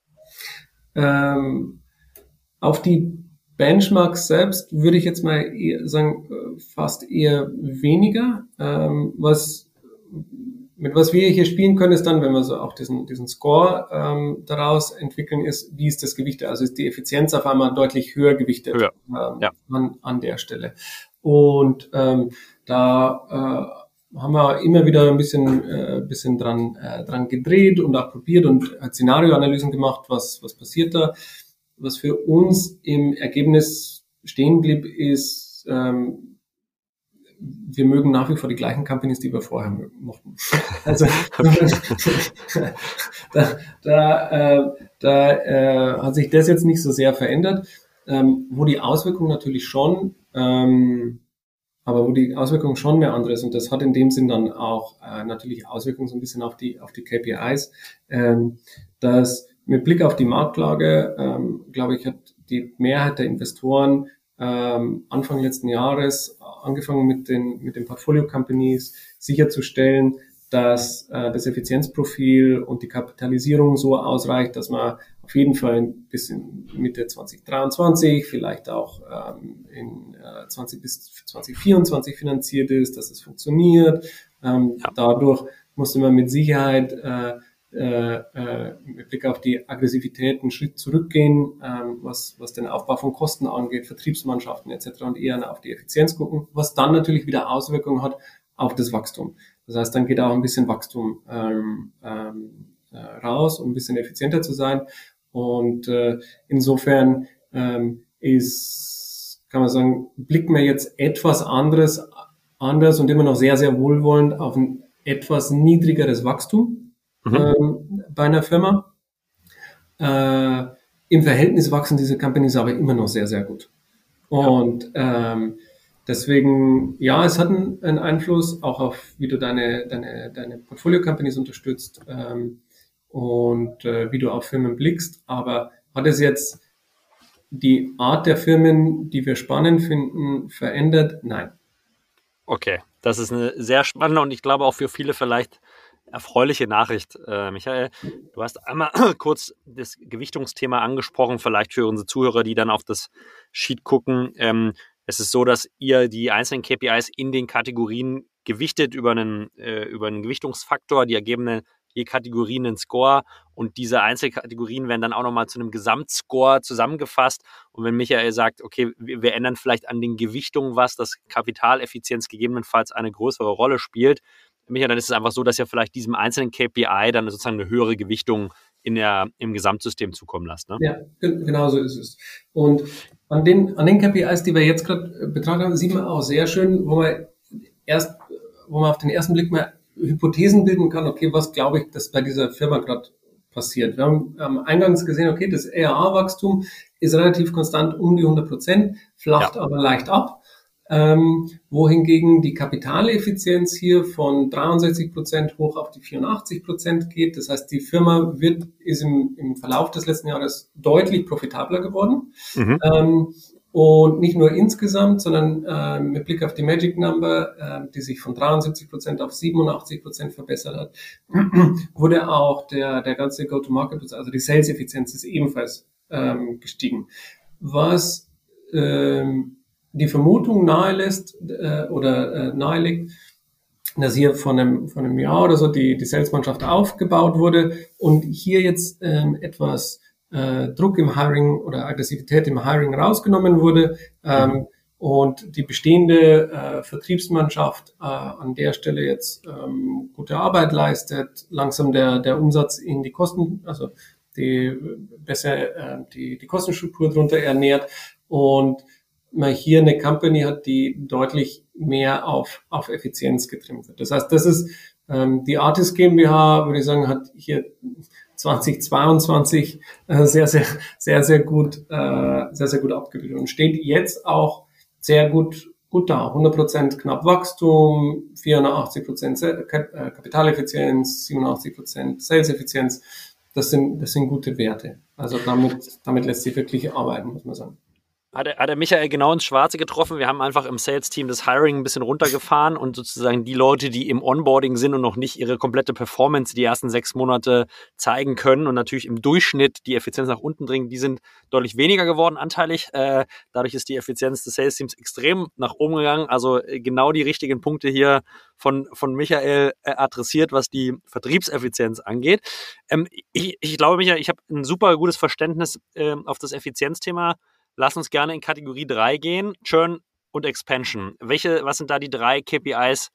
Auf die Benchmarks selbst würde ich jetzt mal sagen, fast eher weniger. Mit was wir hier spielen können, ist dann, wenn wir so auch diesen Score daraus entwickeln, ist, wie ist das Gewicht? Also ist die Effizienz auf einmal deutlich höher gewichtet an der Stelle. Und da haben wir immer wieder ein bisschen dran gedreht und auch probiert und Szenarioanalysen gemacht, was passiert da. Was für uns im Ergebnis stehen blieb, ist, wir mögen nach wie vor die gleichen Companies, die wir vorher mochten. Also da hat sich das jetzt nicht so sehr verändert. Wo die Auswirkung natürlich schon, aber wo die Auswirkung schon eine andere ist, und das hat in dem Sinn dann auch natürlich Auswirkungen so ein bisschen auf die KPIs, dass mit Blick auf die Marktlage, glaube ich, hat die Mehrheit der Investoren Anfang letzten Jahres angefangen mit den Portfolio Companies sicherzustellen, dass das Effizienzprofil und die Kapitalisierung so ausreicht, dass man auf jeden Fall ein bisschen Mitte 2023, vielleicht auch in 20 bis 2024 finanziert ist, dass es funktioniert. Ja. Dadurch musste man mit Sicherheit mit Blick auf die Aggressivität einen Schritt zurückgehen, was den Aufbau von Kosten angeht, Vertriebsmannschaften etc. und eher auf die Effizienz gucken, was dann natürlich wieder Auswirkungen hat auf das Wachstum. Das heißt, dann geht auch ein bisschen Wachstum raus, um ein bisschen effizienter zu sein. Und insofern kann man sagen, blickt man jetzt etwas anders und immer noch sehr, sehr wohlwollend auf ein etwas niedrigeres Wachstum. Mhm. Bei einer Firma. Im Verhältnis wachsen diese Companies aber immer noch sehr, sehr gut. Und deswegen, ja, es hat einen Einfluss, auch auf, wie du deine Portfolio-Companies unterstützt und wie du auf Firmen blickst. Aber hat es jetzt die Art der Firmen, die wir spannend finden, verändert? Nein. Okay, das ist eine sehr spannende und ich glaube auch für viele vielleicht erfreuliche Nachricht, Michael. Du hast einmal kurz das Gewichtungsthema angesprochen, vielleicht für unsere Zuhörer, die dann auf das Sheet gucken. Es ist so, dass ihr die einzelnen KPIs in den Kategorien gewichtet über einen Gewichtungsfaktor, die ergeben je Kategorien einen Score und diese Einzelkategorien werden dann auch nochmal zu einem Gesamtscore zusammengefasst und wenn Michael sagt, okay, wir ändern vielleicht an den Gewichtungen was, dass Kapitaleffizienz gegebenenfalls eine größere Rolle spielt, Michael, dann ist es einfach so, dass ihr vielleicht diesem einzelnen KPI dann sozusagen eine höhere Gewichtung im Gesamtsystem zukommen lasst. Ne? Ja, genau so ist es. Und an den KPIs, die wir jetzt gerade betrachtet haben, sieht man auch sehr schön, wo man auf den ersten Blick mal Hypothesen bilden kann, okay, was glaube ich, dass bei dieser Firma gerade passiert. Wir haben eingangs gesehen, okay, das ARR-Wachstum ist relativ konstant um die 100%, flacht aber leicht ab. Wohingegen die Kapitaleffizienz hier von 63% hoch auf die 84% geht. Das heißt, die Firma ist im Verlauf des letzten Jahres deutlich profitabler geworden. Mhm. Und nicht nur insgesamt, sondern mit Blick auf die Magic Number, die sich von 73% auf 87% verbessert hat, wurde auch der ganze Go-to-Market, also die Sales-Effizienz ist ebenfalls gestiegen. Was die Vermutung nahelegt, dass hier von einem Jahr oder so die Salesmannschaft aufgebaut wurde und hier jetzt etwas Druck im Hiring oder Aggressivität im Hiring rausgenommen wurde und die bestehende Vertriebsmannschaft an der Stelle jetzt gute Arbeit leistet, langsam der Umsatz in die Kosten, also die Kostenstruktur drunter ernährt und man hier eine Company hat, die deutlich mehr auf Effizienz getrimmt wird. Das heißt, das ist die ARRtist GmbH, würde ich sagen, hat hier 2022 sehr, sehr gut abgebildet und steht jetzt auch sehr gut da. 100% knapp Wachstum, 84% Kapitaleffizienz, 87% Sales-Effizienz. Das sind gute Werte. Also damit lässt sich wirklich arbeiten, muss man sagen. Hat der Michael genau ins Schwarze getroffen. Wir haben einfach im Sales-Team das Hiring ein bisschen runtergefahren und sozusagen die Leute, die im Onboarding sind und noch nicht ihre komplette Performance die ersten 6 Monate zeigen können und natürlich im Durchschnitt die Effizienz nach unten dringen, die sind deutlich weniger geworden anteilig. Dadurch ist die Effizienz des Sales-Teams extrem nach oben gegangen. Also genau die richtigen Punkte hier von Michael adressiert, was die Vertriebseffizienz angeht. Ich glaube, Michael, ich habe ein super gutes Verständnis auf das Effizienzthema. Lass uns gerne in Kategorie 3 gehen, Churn und Expansion. Was sind da die 3 KPIs,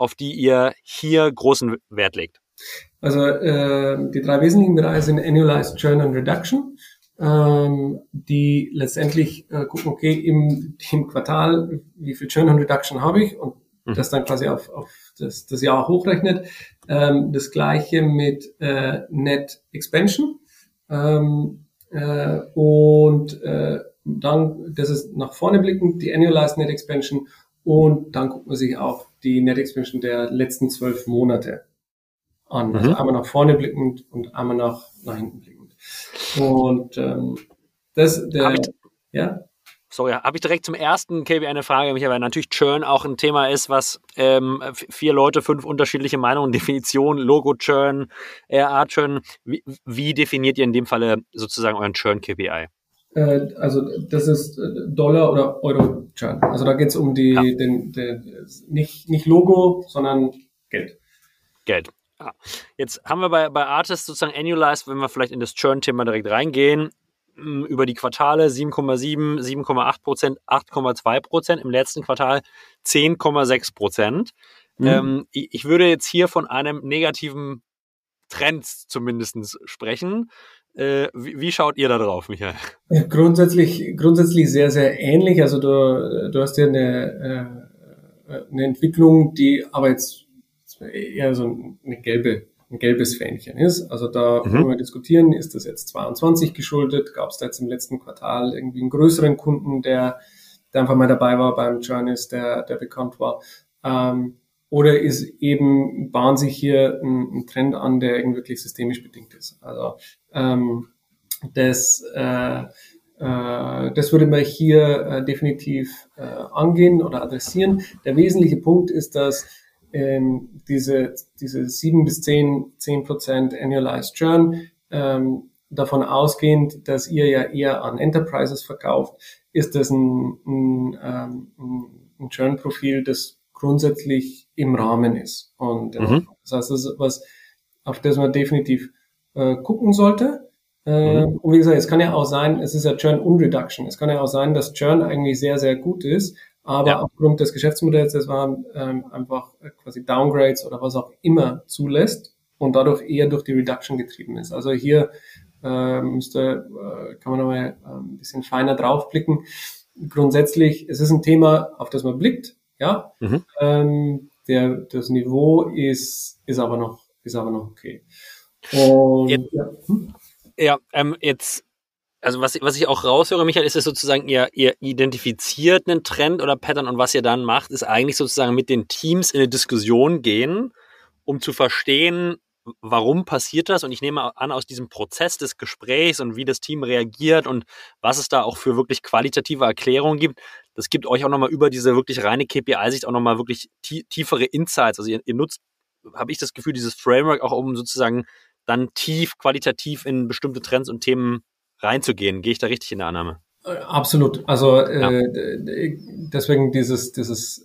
auf die ihr hier großen Wert legt? Also die drei wesentlichen Bereiche sind Annualized Churn and Reduction, die letztendlich gucken, okay, im Quartal, wie viel Churn und Reduction habe ich und das dann quasi auf das Jahr hochrechnet. Das gleiche mit Net Expansion und dann, das ist nach vorne blickend, die Annualized Net Expansion und dann guckt man sich auch die Net Expansion der letzten 12 Monate an. Also einmal nach vorne blickend und einmal nach hinten blickend. Und habe ich direkt zum ersten KPI eine Frage, Michael, weil natürlich Churn auch ein Thema ist, was 4 Leute, 5 unterschiedliche Meinungen, Definitionen, Logo-Churn, ARR-Churn. Wie definiert ihr in dem Falle sozusagen euren Churn-KPI? Also das ist Dollar- oder Euro-Churn. Also da geht es um die nicht Logo, sondern Geld. Ah. Jetzt haben wir bei ARRtist sozusagen annualized, wenn wir vielleicht in das Churn-Thema direkt reingehen, über die Quartale 7,7, 7,8%, 8,2%, im letzten Quartal 10,6%. Ich würde jetzt hier von einem negativen Trend zumindest sprechen. Wie schaut ihr da drauf, Michael? Ja, grundsätzlich sehr, sehr ähnlich. Also du hast ja eine Entwicklung, die aber jetzt eher so ein gelbes Fähnchen ist. Also da können wir diskutieren, ist das jetzt 22 geschuldet? Gab es da jetzt im letzten Quartal irgendwie einen größeren Kunden, der einfach mal dabei war beim Janis, der bekannt war? Oder ist eben, bahnt sich hier ein Trend an, der irgendwie wirklich systemisch bedingt ist? Also das würde man hier definitiv angehen oder adressieren. Der wesentliche Punkt ist, dass diese 7-10% Annualized Churn, davon ausgehend, dass ihr ja eher an Enterprises verkauft, ist das ein Churn-Profil, das grundsätzlich im Rahmen ist. Und das heißt, das ist was, auf das man definitiv gucken sollte. Und wie gesagt, es kann ja auch sein, es ist ja Churn und Reduction. Es kann ja auch sein, dass Churn eigentlich sehr, sehr gut ist, aber aufgrund des Geschäftsmodells, das waren einfach quasi Downgrades oder was auch immer zulässt und dadurch eher durch die Reduction getrieben ist. Also hier kann man nochmal ein bisschen feiner draufblicken. Grundsätzlich, es ist ein Thema, auf das man blickt, ja. Das Niveau ist aber noch okay. Und, jetzt. Also was ich auch raushöre, Michael, ist es sozusagen, ihr identifiziert einen Trend oder Pattern und was ihr dann macht, ist eigentlich sozusagen mit den Teams in eine Diskussion gehen, um zu verstehen, warum passiert das? Und ich nehme an, aus diesem Prozess des Gesprächs und wie das Team reagiert und was es da auch für wirklich qualitative Erklärungen gibt, das gibt euch auch nochmal über diese wirklich reine KPI-Sicht auch nochmal wirklich tiefere Insights. Also ihr nutzt, habe ich das Gefühl, dieses Framework auch, um sozusagen dann tief qualitativ in bestimmte Trends und Themen reinzugehen. Gehe ich da richtig in der Annahme? Absolut. Also deswegen dieses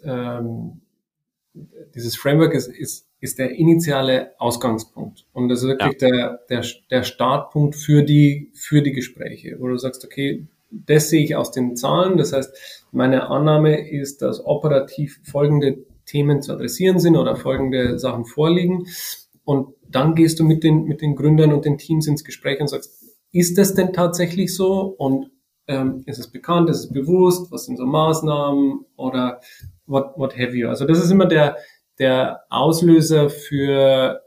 Framework ist der initiale Ausgangspunkt. Und das ist wirklich der Startpunkt für die Gespräche, wo du sagst, okay, das sehe ich aus den Zahlen. Das heißt, meine Annahme ist, dass operativ folgende Themen zu adressieren sind oder folgende Sachen vorliegen. Und dann gehst du mit den Gründern und den Teams ins Gespräch und sagst, ist das denn tatsächlich so? Und ist es bekannt, ist es bewusst? Was sind so Maßnahmen oder what have you? Also das ist immer der Auslöser für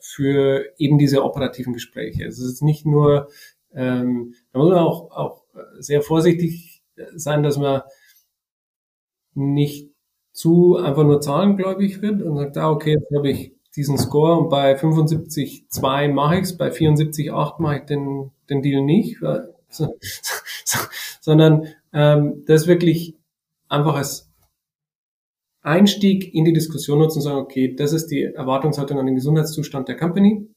eben diese operativen Gespräche. Es ist nicht nur, da muss man auch sehr vorsichtig sein, dass man nicht zu einfach nur zahlengläubig wird und sagt, okay, jetzt habe ich diesen Score und bei 75,2 mache ich es, bei 74,8 mache ich den Deal nicht, sondern das wirklich einfach als Einstieg in die Diskussion nutzen und sagen, okay, das ist die Erwartungshaltung an den Gesundheitszustand der Company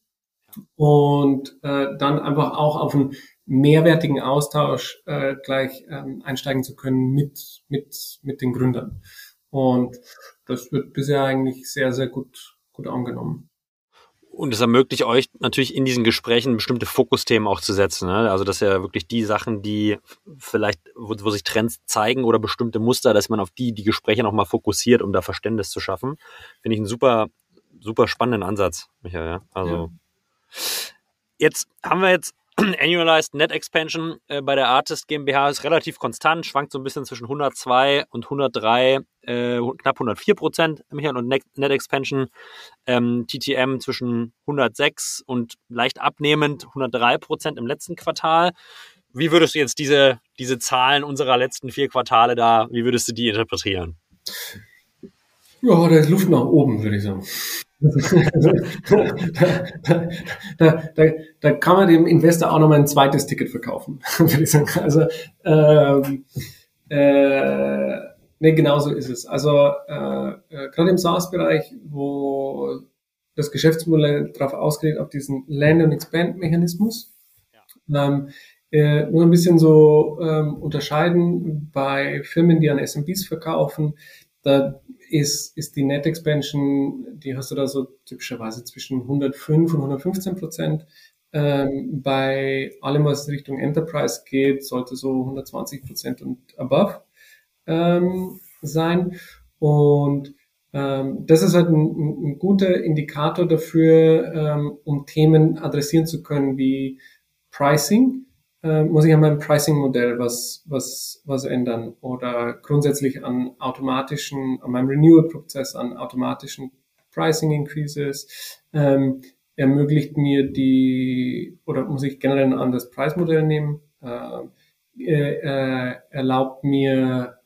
und dann einfach auch auf einen mehrwertigen Austausch gleich einsteigen zu können mit den Gründern. Und das wird bisher eigentlich sehr, sehr gut angenommen. Und es ermöglicht euch natürlich in diesen Gesprächen bestimmte Fokusthemen auch zu setzen, ne? Also das ist ja wirklich die Sachen, die vielleicht, wo sich Trends zeigen oder bestimmte Muster, dass man auf die Gespräche nochmal fokussiert, um da Verständnis zu schaffen. Finde ich ein super, super spannenden Ansatz, Michael. Ja? Also jetzt haben wir jetzt Annualized Net Expansion bei der ARRtist GmbH ist relativ konstant, schwankt so ein bisschen zwischen 102 und 103, knapp 104%, Michael, und Net Expansion TTM zwischen 106 und leicht abnehmend 103% im letzten Quartal. Wie würdest du jetzt diese Zahlen unserer letzten 4 Quartale da, wie würdest du die interpretieren? Ja, da ist Luft nach oben, würde ich sagen. Da kann man dem Investor auch nochmal ein zweites Ticket verkaufen, würde ich sagen. Also, ne, genau so ist es. Also, gerade im SaaS-Bereich, wo das Geschäftsmodell darauf ausgelegt, auf diesen Land- und Expand-Mechanismus, nur ein bisschen so unterscheiden bei Firmen, die an SMBs verkaufen, da ist die Net Expansion, die hast du da so typischerweise zwischen 105 und 115%. Bei allem, was Richtung Enterprise geht, sollte so 120% und above sein. Und das ist halt ein guter Indikator dafür, um Themen adressieren zu können wie Pricing. Muss ich an meinem Pricing-Modell was ändern oder grundsätzlich an meinem Renewal-Prozess, an automatischen Pricing-Increases, ermöglicht mir oder muss ich generell ein anderes Preismodell nehmen, erlaubt mir,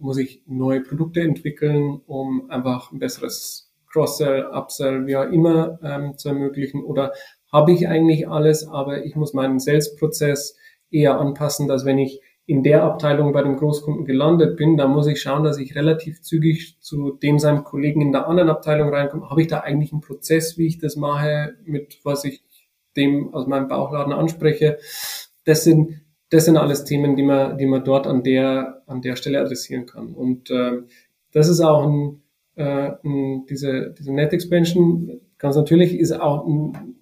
muss ich neue Produkte entwickeln, um einfach ein besseres Cross-Sell, Upsell, wie auch immer, zu ermöglichen, oder habe ich eigentlich alles, aber ich muss meinen Sales-Prozess eher anpassen, dass wenn ich in der Abteilung bei dem Großkunden gelandet bin, dann muss ich schauen, dass ich relativ zügig zu dem seinem Kollegen in der anderen Abteilung reinkomme. Habe ich da eigentlich einen Prozess, wie ich das mache, mit was ich dem aus meinem Bauchladen anspreche? Das sind alles Themen, die man dort an der Stelle adressieren kann. Und das ist auch diese Net Expansion. Ganz natürlich ist auch ein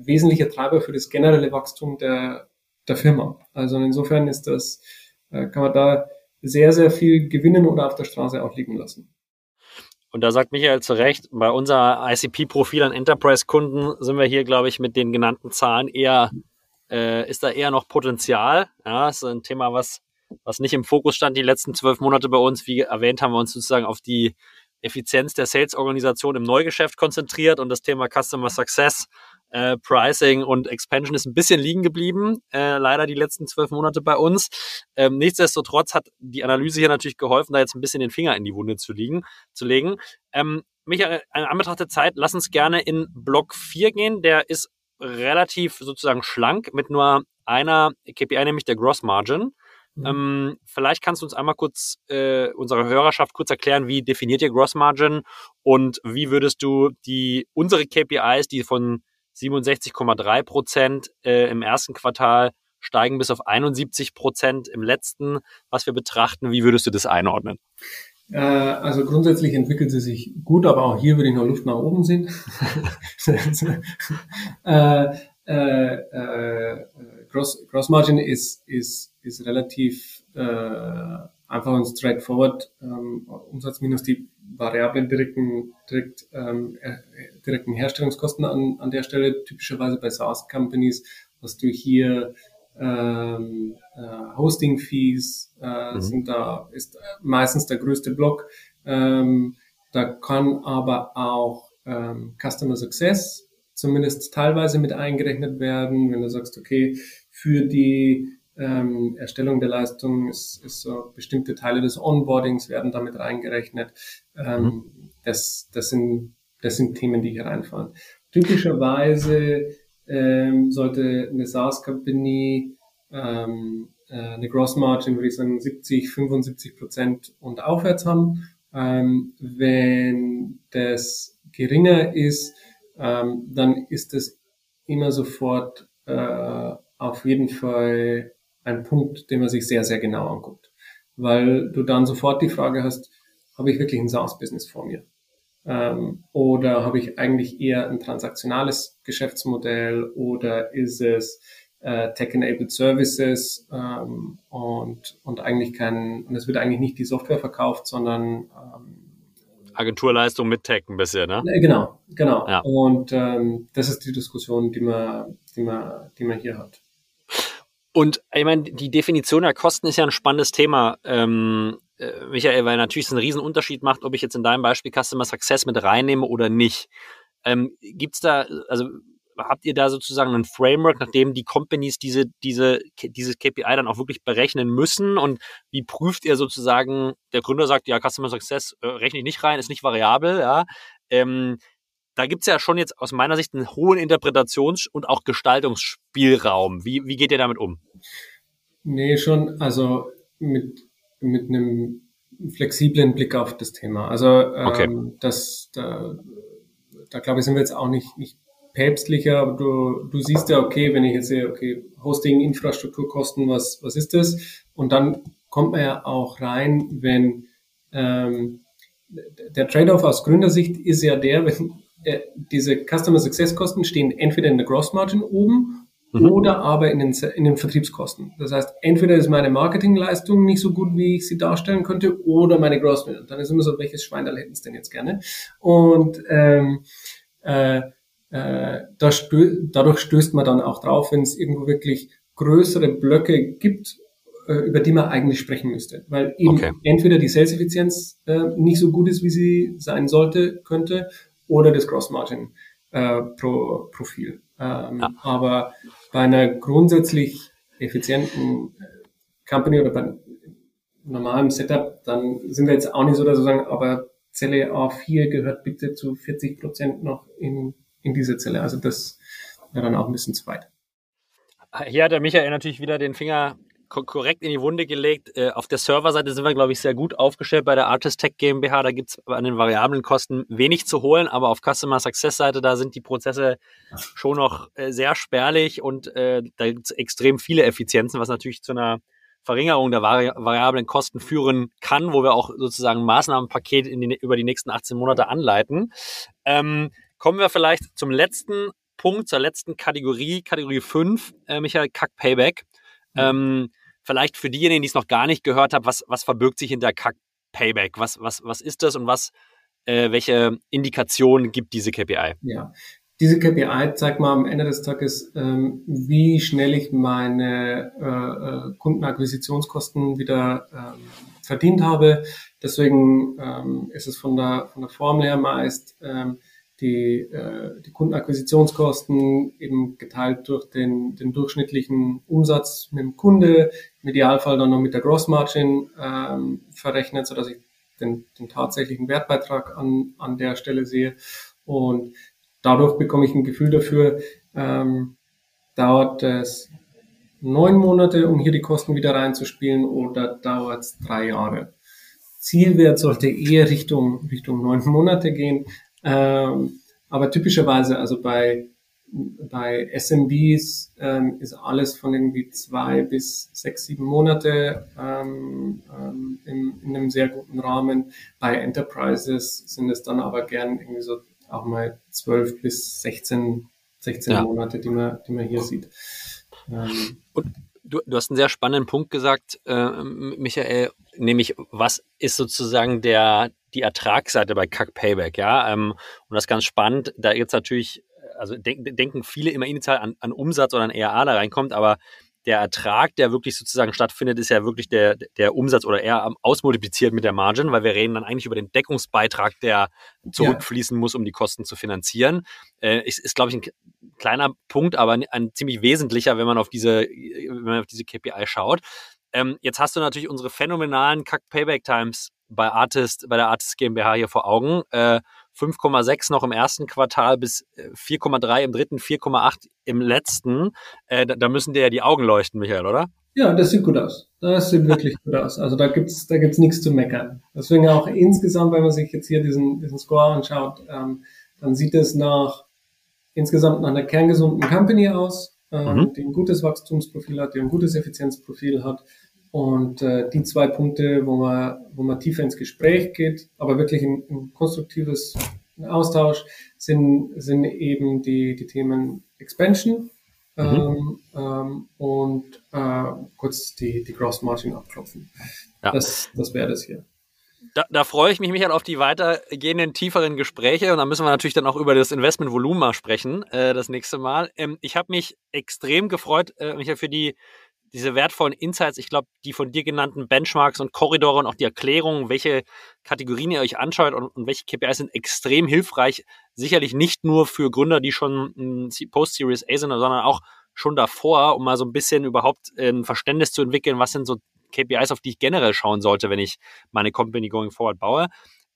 wesentlicher Treiber für das generelle Wachstum der Firma. Also insofern ist kann man da sehr, sehr viel gewinnen oder auf der Straße auch liegen lassen. Und da sagt Michael zu Recht, bei unserer ICP-Profil an Enterprise-Kunden sind wir hier, glaube ich, mit den genannten Zahlen ist da eher noch Potenzial. Ja, das ist ein Thema, was nicht im Fokus stand die letzten 12 Monate bei uns. Wie erwähnt, haben wir uns sozusagen auf die Effizienz der Sales-Organisation im Neugeschäft konzentriert und das Thema Customer Success, Pricing und Expansion ist ein bisschen liegen geblieben, leider die letzten 12 Monate bei uns. Nichtsdestotrotz hat die Analyse hier natürlich geholfen, da jetzt ein bisschen den Finger in die Wunde zu legen. Michael, in Anbetracht der Zeit, lass uns gerne in Block 4 gehen, der ist relativ sozusagen schlank mit nur einer KPI, nämlich der Gross Margin. Vielleicht kannst du uns einmal kurz unserer Hörerschaft kurz erklären, wie definiert ihr Gross Margin und wie würdest du unsere KPIs, die von 67,3% im ersten Quartal steigen bis auf 71% im letzten, was wir betrachten, wie würdest du das einordnen? Also grundsätzlich entwickelt sie sich gut, aber auch hier würde ich noch Luft nach oben sehen. Gross Margin ist relativ einfach und straightforward. Umsatz minus die variablen direkten Herstellungskosten an der Stelle. Typischerweise bei SaaS-Companies hast du hier Hosting-Fees, ist meistens der größte Block. Da kann aber auch Customer Success zumindest teilweise mit eingerechnet werden, wenn du sagst, okay, für die Erstellung der Leistung ist so bestimmte Teile des Onboardings werden damit reingerechnet. Das sind Themen, die hier reinfallen. Typischerweise sollte eine SaaS-Company eine Gross Margin, würde ich sagen, 70-75% und aufwärts haben. Wenn das geringer ist, dann ist es immer sofort auf jeden Fall ein Punkt, den man sich sehr, sehr genau anguckt. Weil du dann sofort die Frage hast, habe ich wirklich ein SaaS-Business vor mir? Oder habe ich eigentlich eher ein transaktionales Geschäftsmodell oder ist es Tech-enabled Services und es wird eigentlich nicht die Software verkauft, sondern Agenturleistung mit Tech ein bisschen, ne? Genau. Ja. Und das ist die Diskussion, die man hier hat. Und ich meine, die Definition der Kosten ist ja ein spannendes Thema, Michael, weil natürlich es einen riesen Unterschied macht, ob ich jetzt in deinem Beispiel Customer Success mit reinnehme oder nicht. Gibt's da, also habt ihr da sozusagen ein Framework, nach dem die Companies dieses KPI dann auch wirklich berechnen müssen? Und wie prüft ihr sozusagen, der Gründer sagt, ja, Customer Success rechne ich nicht rein, ist nicht variabel, ja. Da gibt's ja schon jetzt aus meiner Sicht einen hohen Interpretations- und auch Gestaltungsspielraum. Wie geht ihr damit um? Nee, schon, also mit einem flexiblen Blick auf das Thema. Also okay. Da glaube ich, sind wir jetzt auch nicht päpstlicher, aber du siehst ja, okay, wenn ich jetzt sehe, okay, Hosting, Infrastrukturkosten, was ist das? Und dann kommt man ja auch rein, wenn der Trade-off aus Gründersicht ist ja der, wenn diese Customer Success Kosten stehen entweder in der Gross Margin oben oder aber in den Vertriebskosten. Das heißt, entweder ist meine Marketingleistung nicht so gut, wie ich sie darstellen könnte, oder meine Gross Margin. Dann ist immer so, welches Schweinerl hätten es denn jetzt gerne? Und dadurch stößt man dann auch drauf, wenn es irgendwo wirklich größere Blöcke gibt, über die man eigentlich sprechen müsste, weil eben entweder die Sales-Effizienz nicht so gut ist, wie sie sein könnte, oder das Gross-Margin pro Profil. Aber bei einer grundsätzlich effizienten Company oder bei einem normalen Setup, dann sind wir jetzt auch nicht so, dass wir sagen, aber Zelle A4 gehört bitte zu 40% noch in diese Zelle. Also das wäre dann auch ein bisschen zu weit. Hier hat der Michael natürlich wieder den Finger korrekt in die Wunde gelegt. Auf der Serverseite sind wir, glaube ich, sehr gut aufgestellt bei der ARRtist Tech GmbH. Da gibt es an den variablen Kosten wenig zu holen, aber auf Customer Success Seite, da sind die Prozesse schon noch sehr spärlich und da gibt es extrem viele Effizienzen, was natürlich zu einer Verringerung der variablen Kosten führen kann, wo wir auch sozusagen ein Maßnahmenpaket über die nächsten 18 Monate anleiten. Kommen wir vielleicht zum letzten Punkt, zur letzten Kategorie, Kategorie 5, Michael, Kack-Payback. Vielleicht für diejenigen, die es noch gar nicht gehört haben, was verbirgt sich hinter Kack-Payback? Was ist das und welche Indikationen gibt diese KPI? Ja, diese KPI zeigt mal am Ende des Tages, wie schnell ich meine Kundenakquisitionskosten wieder verdient habe. Deswegen ist es von der Formel her meist die Kundenakquisitionskosten eben geteilt durch den durchschnittlichen Umsatz mit dem Kunde, im Idealfall dann noch mit der Gross Margin verrechnet, sodass ich den tatsächlichen Wertbeitrag an der Stelle sehe. Und dadurch bekomme ich ein Gefühl dafür, dauert es 9 Monate, um hier die Kosten wieder reinzuspielen, oder dauert es 3 Jahre? Zielwert sollte eher Richtung 9 Monate gehen. Aber typischerweise, also bei SMBs ist alles von irgendwie 2 bis 6, 7 Monate in einem sehr guten Rahmen. Bei Enterprises sind es dann aber gern irgendwie so auch mal 12 bis 16 ja. Monate, die man hier sieht. Und du hast einen sehr spannenden Punkt gesagt, Michael, nämlich was ist sozusagen die Ertragsseite bei Kack-Payback, ja, und das ist ganz spannend, da jetzt natürlich, also denken viele immer initial an Umsatz oder an ARR da reinkommt, aber der Ertrag, der wirklich sozusagen stattfindet, ist ja wirklich der Umsatz oder eher ausmultipliziert mit der Margin, weil wir reden dann eigentlich über den Deckungsbeitrag, der zurückfließen muss, um die Kosten zu finanzieren. Ist glaube ich, ein kleiner Punkt, aber ein ziemlich wesentlicher, wenn man auf diese KPI schaut. Jetzt hast du natürlich unsere phänomenalen Kack-Payback-Times bei der ARRtist GmbH hier vor Augen. 5,6 noch im ersten Quartal bis 4,3 im dritten, 4,8 im letzten. Da müssen dir ja die Augen leuchten, Michael, oder? Ja, das sieht gut aus. Das sieht wirklich gut aus. Also da gibt's nichts zu meckern. Deswegen auch insgesamt, wenn man sich jetzt hier diesen Score anschaut, dann sieht es insgesamt nach einer kerngesunden Company aus, die ein gutes Wachstumsprofil hat, die ein gutes Effizienzprofil hat. Und die 2 Punkte, wo man tiefer ins Gespräch geht, aber wirklich ein konstruktives Austausch, sind eben die Themen Expansion und kurz die Gross Margin abklopfen. Ja. Das wäre das hier. Da freue ich mich, Michael, auf die weitergehenden, tieferen Gespräche. Und da müssen wir natürlich dann auch über das Investmentvolumen mal sprechen, das nächste Mal. Ich habe mich extrem gefreut, Michael, für diese wertvollen Insights. Ich glaube, die von dir genannten Benchmarks und Korridore und auch die Erklärungen, welche Kategorien ihr euch anschaut und welche KPIs sind extrem hilfreich. Sicherlich nicht nur für Gründer, die schon Post-Series A sind, sondern auch schon davor, um mal so ein bisschen überhaupt ein Verständnis zu entwickeln, was sind so KPIs, auf die ich generell schauen sollte, wenn ich meine Company going forward baue.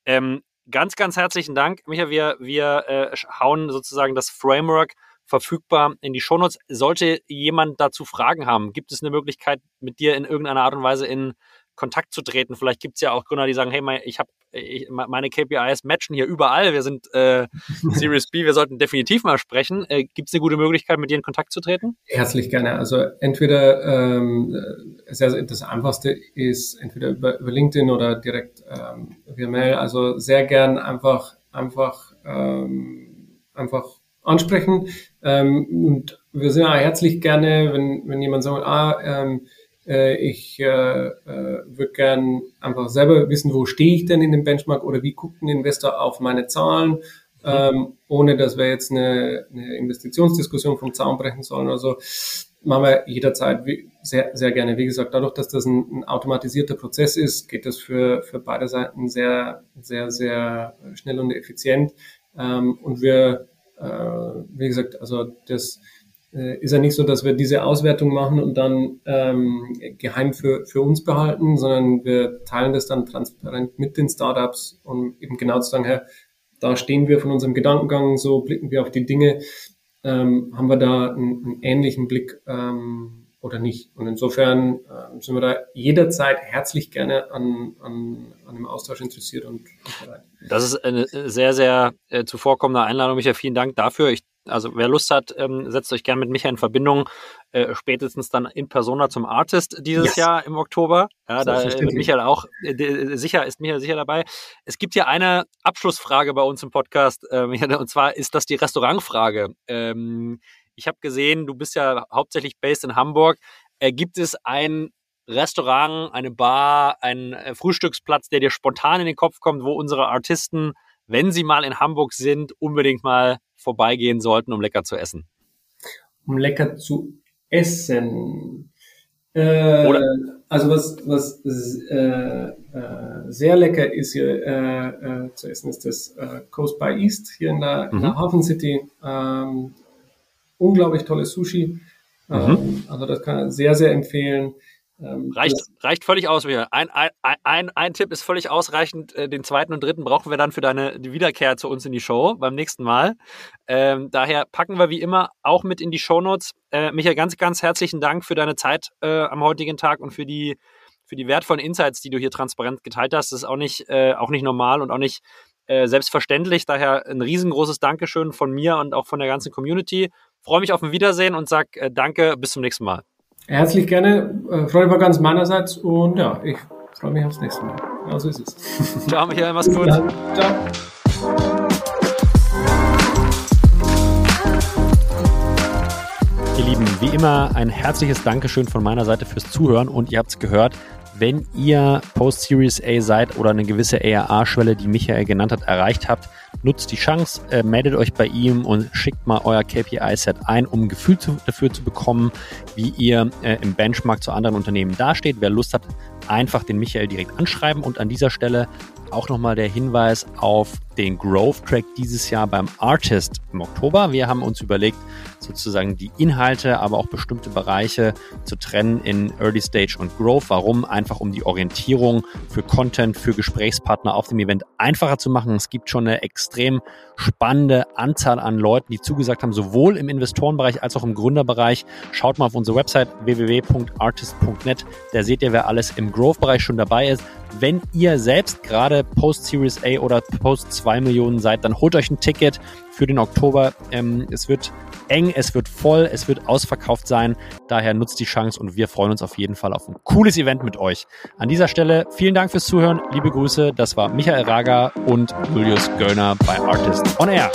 Ganz, ganz herzlichen Dank, Michael. Wir hauen sozusagen das Framework verfügbar in die Shownotes. Sollte jemand dazu Fragen haben, gibt es eine Möglichkeit, mit dir in irgendeiner Art und Weise in Kontakt zu treten? Vielleicht gibt es ja auch Gründer, die sagen, hey, meine KPIs matchen hier überall. Wir sind Series B, wir sollten definitiv mal sprechen. Gibt es eine gute Möglichkeit, mit dir in Kontakt zu treten? Herzlich gerne. Also entweder, das Einfachste ist entweder über LinkedIn oder direkt via Mail. Also sehr gern einfach ansprechen. Und wir sind auch herzlich gerne, wenn jemand sagt, ich würde gern einfach selber wissen, wo stehe ich denn in dem Benchmark oder wie guckt ein Investor auf meine Zahlen, ohne dass wir jetzt eine Investitionsdiskussion vom Zaun brechen sollen. Also machen wir jederzeit sehr, sehr gerne. Wie gesagt, dadurch, dass das ein automatisierter Prozess ist, geht das für beide Seiten sehr, sehr, sehr schnell und effizient. Und wir, wie gesagt, also das ist ja nicht so, dass wir diese Auswertung machen und dann geheim für uns behalten, sondern wir teilen das dann transparent mit den Startups, um eben genau zu sagen, da stehen wir von unserem Gedankengang, so blicken wir auf die Dinge, haben wir da einen ähnlichen Blick oder nicht. Und insofern sind wir da jederzeit herzlich gerne an dem Austausch interessiert und bereit. Das ist eine sehr, sehr zuvorkommende Einladung, Michael. Vielen Dank dafür. Also wer Lust hat, setzt euch gerne mit Michael in Verbindung, spätestens dann in Persona zum ARRtist dieses Jahr im Oktober. Ja, da wird Michael auch sicher dabei. Es gibt hier eine Abschlussfrage bei uns im Podcast, Michael, und zwar ist das die Restaurantfrage. Ich habe gesehen, du bist ja hauptsächlich based in Hamburg. Gibt es ein Restaurant, eine Bar, einen Frühstücksplatz, der dir spontan in den Kopf kommt, wo unsere Artisten, wenn sie mal in Hamburg sind, unbedingt mal vorbeigehen sollten, um lecker zu essen? Um lecker zu essen? Also was sehr lecker ist hier zu essen, ist das Coast by East hier in der Hafen City. Unglaublich tolles Sushi. Also das kann ich sehr, sehr empfehlen. Reicht völlig aus, Michael. Ein Tipp ist völlig ausreichend. Den zweiten und dritten brauchen wir dann für die Wiederkehr zu uns in die Show beim nächsten Mal. Daher packen wir wie immer auch mit in die Shownotes. Michael, ganz, ganz herzlichen Dank für deine Zeit am heutigen Tag und für die wertvollen Insights, die du hier transparent geteilt hast. Das ist auch nicht normal und auch nicht selbstverständlich. Daher ein riesengroßes Dankeschön von mir und auch von der ganzen Community. Freue mich auf ein Wiedersehen und sag danke, bis zum nächsten Mal. Herzlich gerne, Freude war ganz meinerseits und ja, ich freue mich aufs nächste Mal. Ja, so ist es. Ciao, Michael, mach's gut. Ciao. Ihr Lieben, wie immer ein herzliches Dankeschön von meiner Seite fürs Zuhören und ihr habt es gehört, wenn ihr Post-Series A seid oder eine gewisse ARR-Schwelle, die Michael genannt hat, erreicht habt, nutzt die Chance, meldet euch bei ihm und schickt mal euer KPI-Set ein, um ein Gefühl dafür zu bekommen, wie ihr im Benchmark zu anderen Unternehmen dasteht. Wer Lust hat, einfach den Michael direkt anschreiben und an dieser Stelle auch nochmal der Hinweis auf den Growth Track dieses Jahr beim ARRtist im Oktober. Wir haben uns überlegt, sozusagen die Inhalte, aber auch bestimmte Bereiche zu trennen in Early Stage und Growth. Warum? Einfach um die Orientierung für Content, für Gesprächspartner auf dem Event einfacher zu machen. Es gibt schon eine extrem spannende Anzahl an Leuten, die zugesagt haben, sowohl im Investorenbereich als auch im Gründerbereich. Schaut mal auf unsere Website www.arrtist.net. Da seht ihr, wer alles im Growth-Bereich schon dabei ist. Wenn ihr selbst gerade Post-Series A oder Post-2 Millionen seid, dann holt euch ein Ticket für den Oktober. Es wird eng, es wird voll, es wird ausverkauft sein. Daher nutzt die Chance und wir freuen uns auf jeden Fall auf ein cooles Event mit euch. An dieser Stelle vielen Dank fürs Zuhören. Liebe Grüße. Das war Michael Rager und Julius Göllner bei ARRtist on Air.